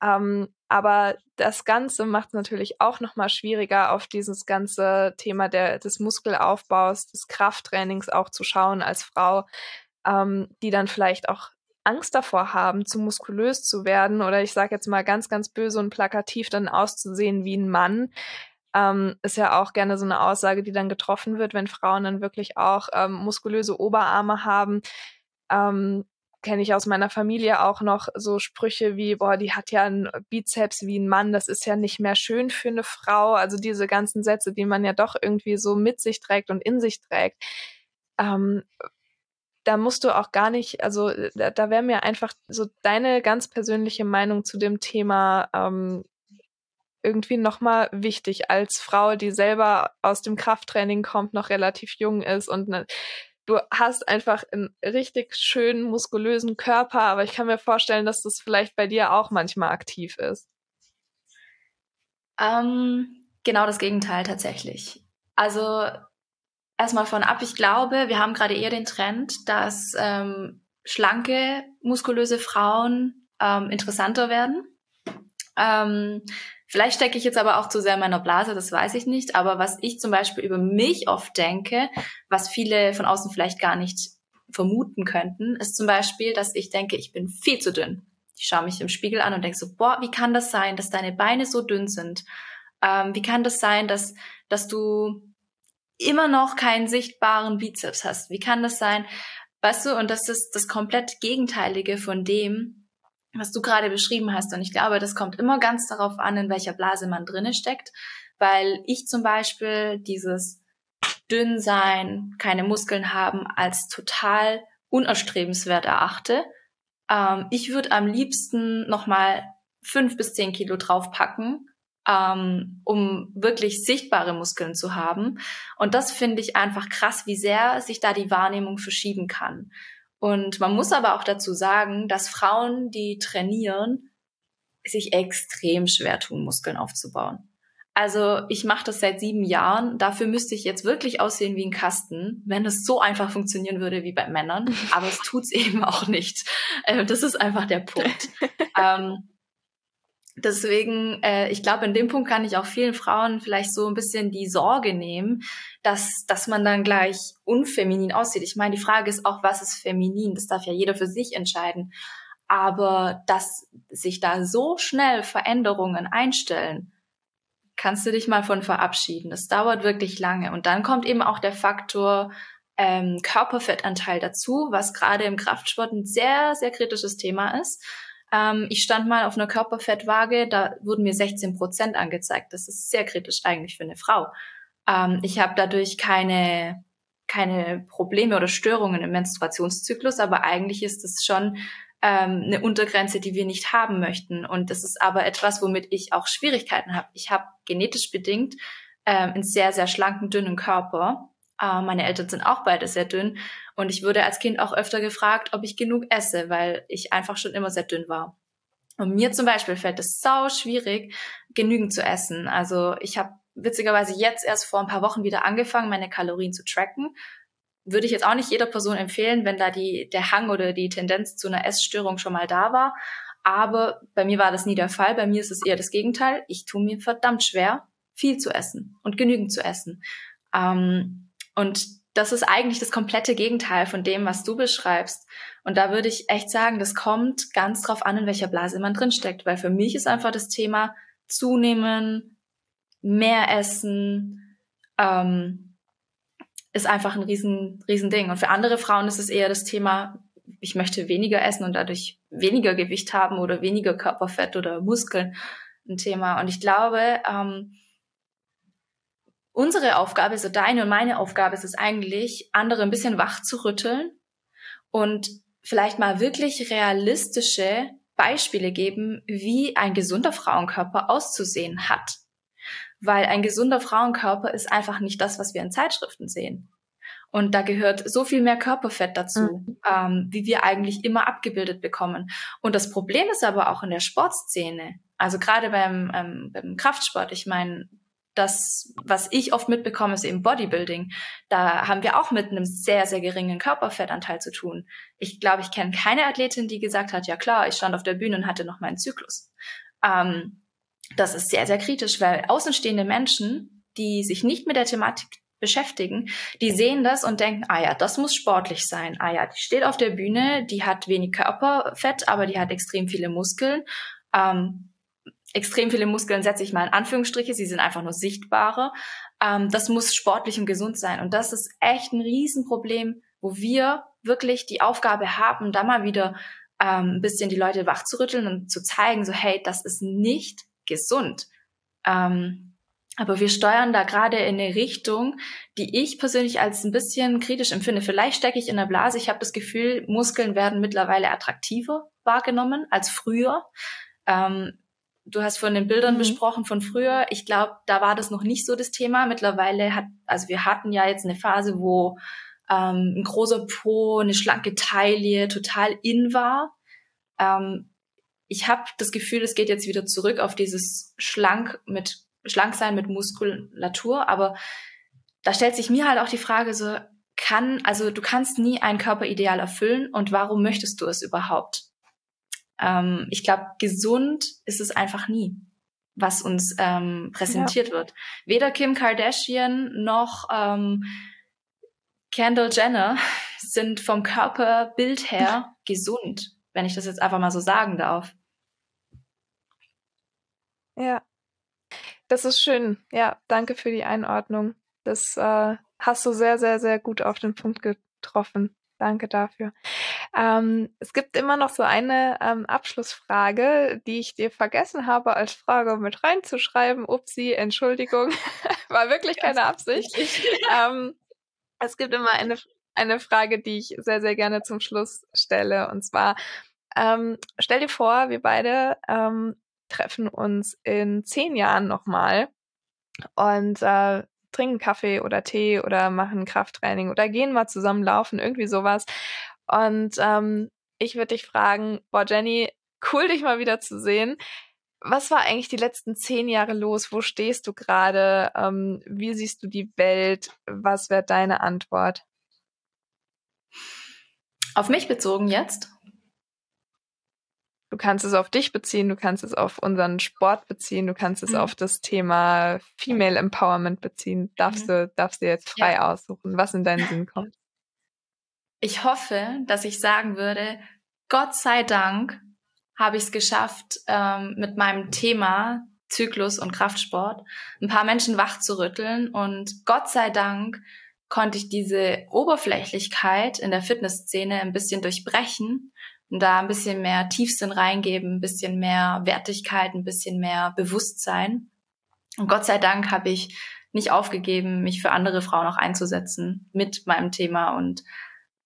Aber das Ganze macht es natürlich auch nochmal schwieriger, auf dieses ganze Thema des Muskelaufbaus, des Krafttrainings auch zu schauen als Frau, die dann vielleicht auch Angst davor haben, zu muskulös zu werden oder ich sage jetzt mal ganz, ganz böse und plakativ dann auszusehen wie ein Mann. Ist ja auch gerne so eine Aussage, die dann getroffen wird, wenn Frauen dann wirklich auch muskulöse Oberarme haben, kenne ich aus meiner Familie auch noch so Sprüche wie, boah, die hat ja einen Bizeps wie ein Mann, das ist ja nicht mehr schön für eine Frau. Also diese ganzen Sätze, die man ja doch irgendwie so mit sich trägt und in sich trägt. Da musst du auch gar nicht, also da wäre mir einfach so deine ganz persönliche Meinung zu dem Thema irgendwie nochmal wichtig als Frau, die selber aus dem Krafttraining kommt, noch relativ jung ist und du hast einfach einen richtig schönen, muskulösen Körper, aber ich kann mir vorstellen, dass das vielleicht bei dir auch manchmal aktiv ist. Genau das Gegenteil tatsächlich. Also erstmal von ab, ich glaube, wir haben gerade eher den Trend, dass schlanke, muskulöse Frauen interessanter werden. Vielleicht stecke ich jetzt aber auch zu sehr in meiner Blase, das weiß ich nicht. Aber was ich zum Beispiel über mich oft denke, was viele von außen vielleicht gar nicht vermuten könnten, ist zum Beispiel, dass ich denke, ich bin viel zu dünn. Ich schaue mich im Spiegel an und denke so, boah, wie kann das sein, dass deine Beine so dünn sind? Wie kann das sein, dass du immer noch keinen sichtbaren Bizeps hast? Wie kann das sein? Weißt du, und das ist das komplett Gegenteilige von dem, was du gerade beschrieben hast. Und ich glaube, das kommt immer ganz darauf an, in welcher Blase man drinne steckt, weil ich zum Beispiel dieses dünn sein, keine Muskeln haben, als total unerstrebenswert erachte. Ich würde am liebsten nochmal 5 bis 10 Kilo draufpacken, um wirklich sichtbare Muskeln zu haben. Und das finde ich einfach krass, wie sehr sich da die Wahrnehmung verschieben kann. Und man muss aber auch dazu sagen, dass Frauen, die trainieren, sich extrem schwer tun, Muskeln aufzubauen. Also ich mache das seit 7 Jahren. Dafür müsste ich jetzt wirklich aussehen wie ein Kasten, wenn es so einfach funktionieren würde wie bei Männern. Aber es tut's eben auch nicht. Das ist einfach der Punkt. Deswegen, ich glaube, in dem Punkt kann ich auch vielen Frauen vielleicht so ein bisschen die Sorge nehmen, dass man dann gleich unfeminin aussieht. Ich meine, die Frage ist auch, was ist feminin? Das darf ja jeder für sich entscheiden. Aber dass sich da so schnell Veränderungen einstellen, kannst du dich mal von verabschieden. Das dauert wirklich lange. Und dann kommt eben auch der Faktor Körperfettanteil dazu, was gerade im Kraftsport ein sehr, sehr kritisches Thema ist. Ich stand mal auf einer Körperfettwaage, da wurden mir 16% angezeigt. Das ist sehr kritisch eigentlich für eine Frau. Ich habe dadurch keine Probleme oder Störungen im Menstruationszyklus, aber eigentlich ist es schon eine Untergrenze, die wir nicht haben möchten. Und das ist aber etwas, womit ich auch Schwierigkeiten habe. Ich habe genetisch bedingt einen sehr, sehr schlanken, dünnen Körper. Meine Eltern sind auch beide sehr dünn und ich wurde als Kind auch öfter gefragt, ob ich genug esse, weil ich einfach schon immer sehr dünn war. Und mir zum Beispiel fällt es sau schwierig, genügend zu essen. Also ich habe witzigerweise jetzt erst vor ein paar Wochen wieder angefangen, meine Kalorien zu tracken. Würde ich jetzt auch nicht jeder Person empfehlen, wenn da der Hang oder die Tendenz zu einer Essstörung schon mal da war. Aber bei mir war das nie der Fall. Bei mir ist es eher das Gegenteil. Ich tue mir verdammt schwer, viel zu essen und genügend zu essen. Und das ist eigentlich das komplette Gegenteil von dem, was du beschreibst. Und da würde ich echt sagen, das kommt ganz drauf an, in welcher Blase man drinsteckt. Weil für mich ist einfach das Thema zunehmen, mehr essen, ist einfach ein riesen Ding. Und für andere Frauen ist es eher das Thema, ich möchte weniger essen und dadurch weniger Gewicht haben oder weniger Körperfett oder Muskeln ein Thema. Und ich glaube, unsere Aufgabe, also deine und meine Aufgabe ist es eigentlich, andere ein bisschen wach zu rütteln und vielleicht mal wirklich realistische Beispiele geben, wie ein gesunder Frauenkörper auszusehen hat. Weil ein gesunder Frauenkörper ist einfach nicht das, was wir in Zeitschriften sehen. Und da gehört so viel mehr Körperfett dazu, wie wir eigentlich immer abgebildet bekommen. Und das Problem ist aber auch in der Sportszene, also gerade beim Kraftsport, ich meine, das, was ich oft mitbekomme, ist eben Bodybuilding. Da haben wir auch mit einem sehr, sehr geringen Körperfettanteil zu tun. Ich glaube, ich kenne keine Athletin, die gesagt hat, ja klar, ich stand auf der Bühne und hatte noch meinen Zyklus. Das ist sehr, sehr kritisch, weil außenstehende Menschen, die sich nicht mit der Thematik beschäftigen, die sehen das und denken, ah ja, das muss sportlich sein. Ah ja, die steht auf der Bühne, die hat wenig Körperfett, aber die hat extrem viele Muskeln. Extrem viele Muskeln setze ich mal in Anführungsstriche, sie sind einfach nur sichtbarer. Das muss sportlich und gesund sein. Und das ist echt ein Riesenproblem, wo wir wirklich die Aufgabe haben, da mal wieder ein bisschen die Leute wachzurütteln und zu zeigen, so hey, das ist nicht gesund. Aber wir steuern da gerade in eine Richtung, die ich persönlich als ein bisschen kritisch empfinde. Vielleicht stecke ich in der Blase. Ich habe das Gefühl, Muskeln werden mittlerweile attraktiver wahrgenommen als früher. Du hast von den Bildern besprochen von früher. Ich glaube, da war das noch nicht so das Thema. Mittlerweile wir hatten ja jetzt eine Phase, wo ein großer Po, eine schlanke Taille total in war. Ich habe das Gefühl, es geht jetzt wieder zurück auf dieses Schlanksein mit Muskulatur. Aber da stellt sich mir halt auch die Frage so, du kannst nie ein Körperideal erfüllen und warum möchtest du es überhaupt? Ich glaube, gesund ist es einfach nie, was uns präsentiert wird. Weder Kim Kardashian noch Kendall Jenner sind vom Körperbild her gesund, wenn ich das jetzt einfach mal so sagen darf. Ja, das ist schön. Ja, danke für die Einordnung. Das hast du sehr, sehr, sehr gut auf den Punkt getroffen. Danke dafür. Es gibt immer noch so eine Abschlussfrage, die ich dir vergessen habe, als Frage mit reinzuschreiben. Upsi, Entschuldigung, war wirklich keine Absicht. Es gibt immer eine Frage, die ich sehr, sehr gerne zum Schluss stelle. Und zwar, stell dir vor, wir beide treffen uns in 10 Jahren nochmal und trinken Kaffee oder Tee oder machen Krafttraining oder gehen mal zusammen laufen, irgendwie sowas. Und ich würde dich fragen, boah Jenny, cool dich mal wieder zu sehen. Was war eigentlich die letzten 10 Jahre los? Wo stehst du gerade? Wie siehst du die Welt? Was wäre deine Antwort? Auf mich bezogen jetzt? Du kannst es auf dich beziehen, du kannst es auf unseren Sport beziehen, du kannst es auf das Thema Female Empowerment beziehen. Darfst du jetzt frei aussuchen, was in deinen Sinn kommt. Ich hoffe, dass ich sagen würde, Gott sei Dank habe ich es geschafft, mit meinem Thema Zyklus und Kraftsport ein paar Menschen wachzurütteln. Und Gott sei Dank konnte ich diese Oberflächlichkeit in der Fitnessszene ein bisschen durchbrechen und da ein bisschen mehr Tiefsinn reingeben, ein bisschen mehr Wertigkeit, ein bisschen mehr Bewusstsein. Und Gott sei Dank habe ich nicht aufgegeben, mich für andere Frauen auch einzusetzen mit meinem Thema. Und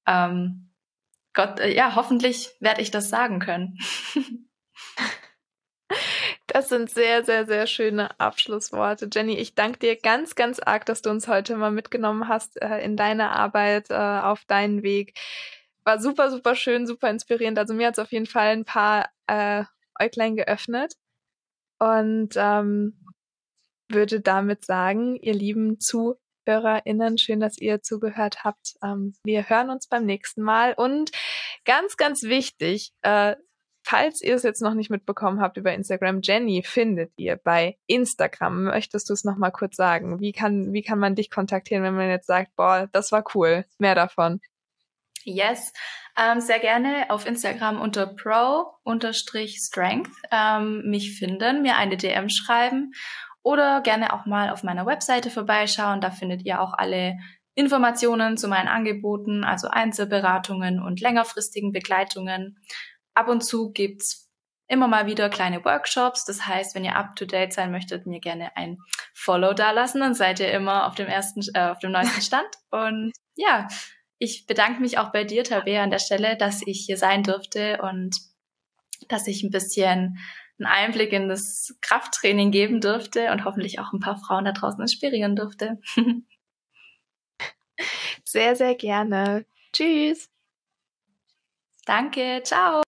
hoffentlich werde ich das sagen können. Das sind sehr, sehr, sehr schöne Abschlussworte. Jenny, ich danke dir ganz, ganz arg, dass du uns heute mal mitgenommen hast in deine Arbeit, auf deinen Weg. War super, super schön, super inspirierend. Also mir hat es auf jeden Fall ein paar Äuglein geöffnet und würde damit sagen, ihr lieben ZuhörerInnen, schön, dass ihr zugehört habt. Wir hören uns beim nächsten Mal und ganz, ganz wichtig, falls ihr es jetzt noch nicht mitbekommen habt über Instagram, Jenny findet ihr bei Instagram. Möchtest du es nochmal kurz sagen? Wie kann man dich kontaktieren, wenn man jetzt sagt, boah, das war cool, mehr davon? Yes, sehr gerne auf Instagram unter pro-strength mich finden, mir eine DM schreiben oder gerne auch mal auf meiner Webseite vorbeischauen. Da findet ihr auch alle Informationen zu meinen Angeboten, also Einzelberatungen und längerfristigen Begleitungen. Ab und zu gibt's immer mal wieder kleine Workshops. Das heißt, wenn ihr up-to-date sein möchtet, mir gerne ein Follow dalassen, dann seid ihr immer auf dem neuesten Stand. Und ja, ich bedanke mich auch bei dir, Tabea, an der Stelle, dass ich hier sein durfte und dass ich ein bisschen einen Einblick in das Krafttraining geben durfte und hoffentlich auch ein paar Frauen da draußen inspirieren durfte. Sehr, sehr gerne. Tschüss. Danke, ciao.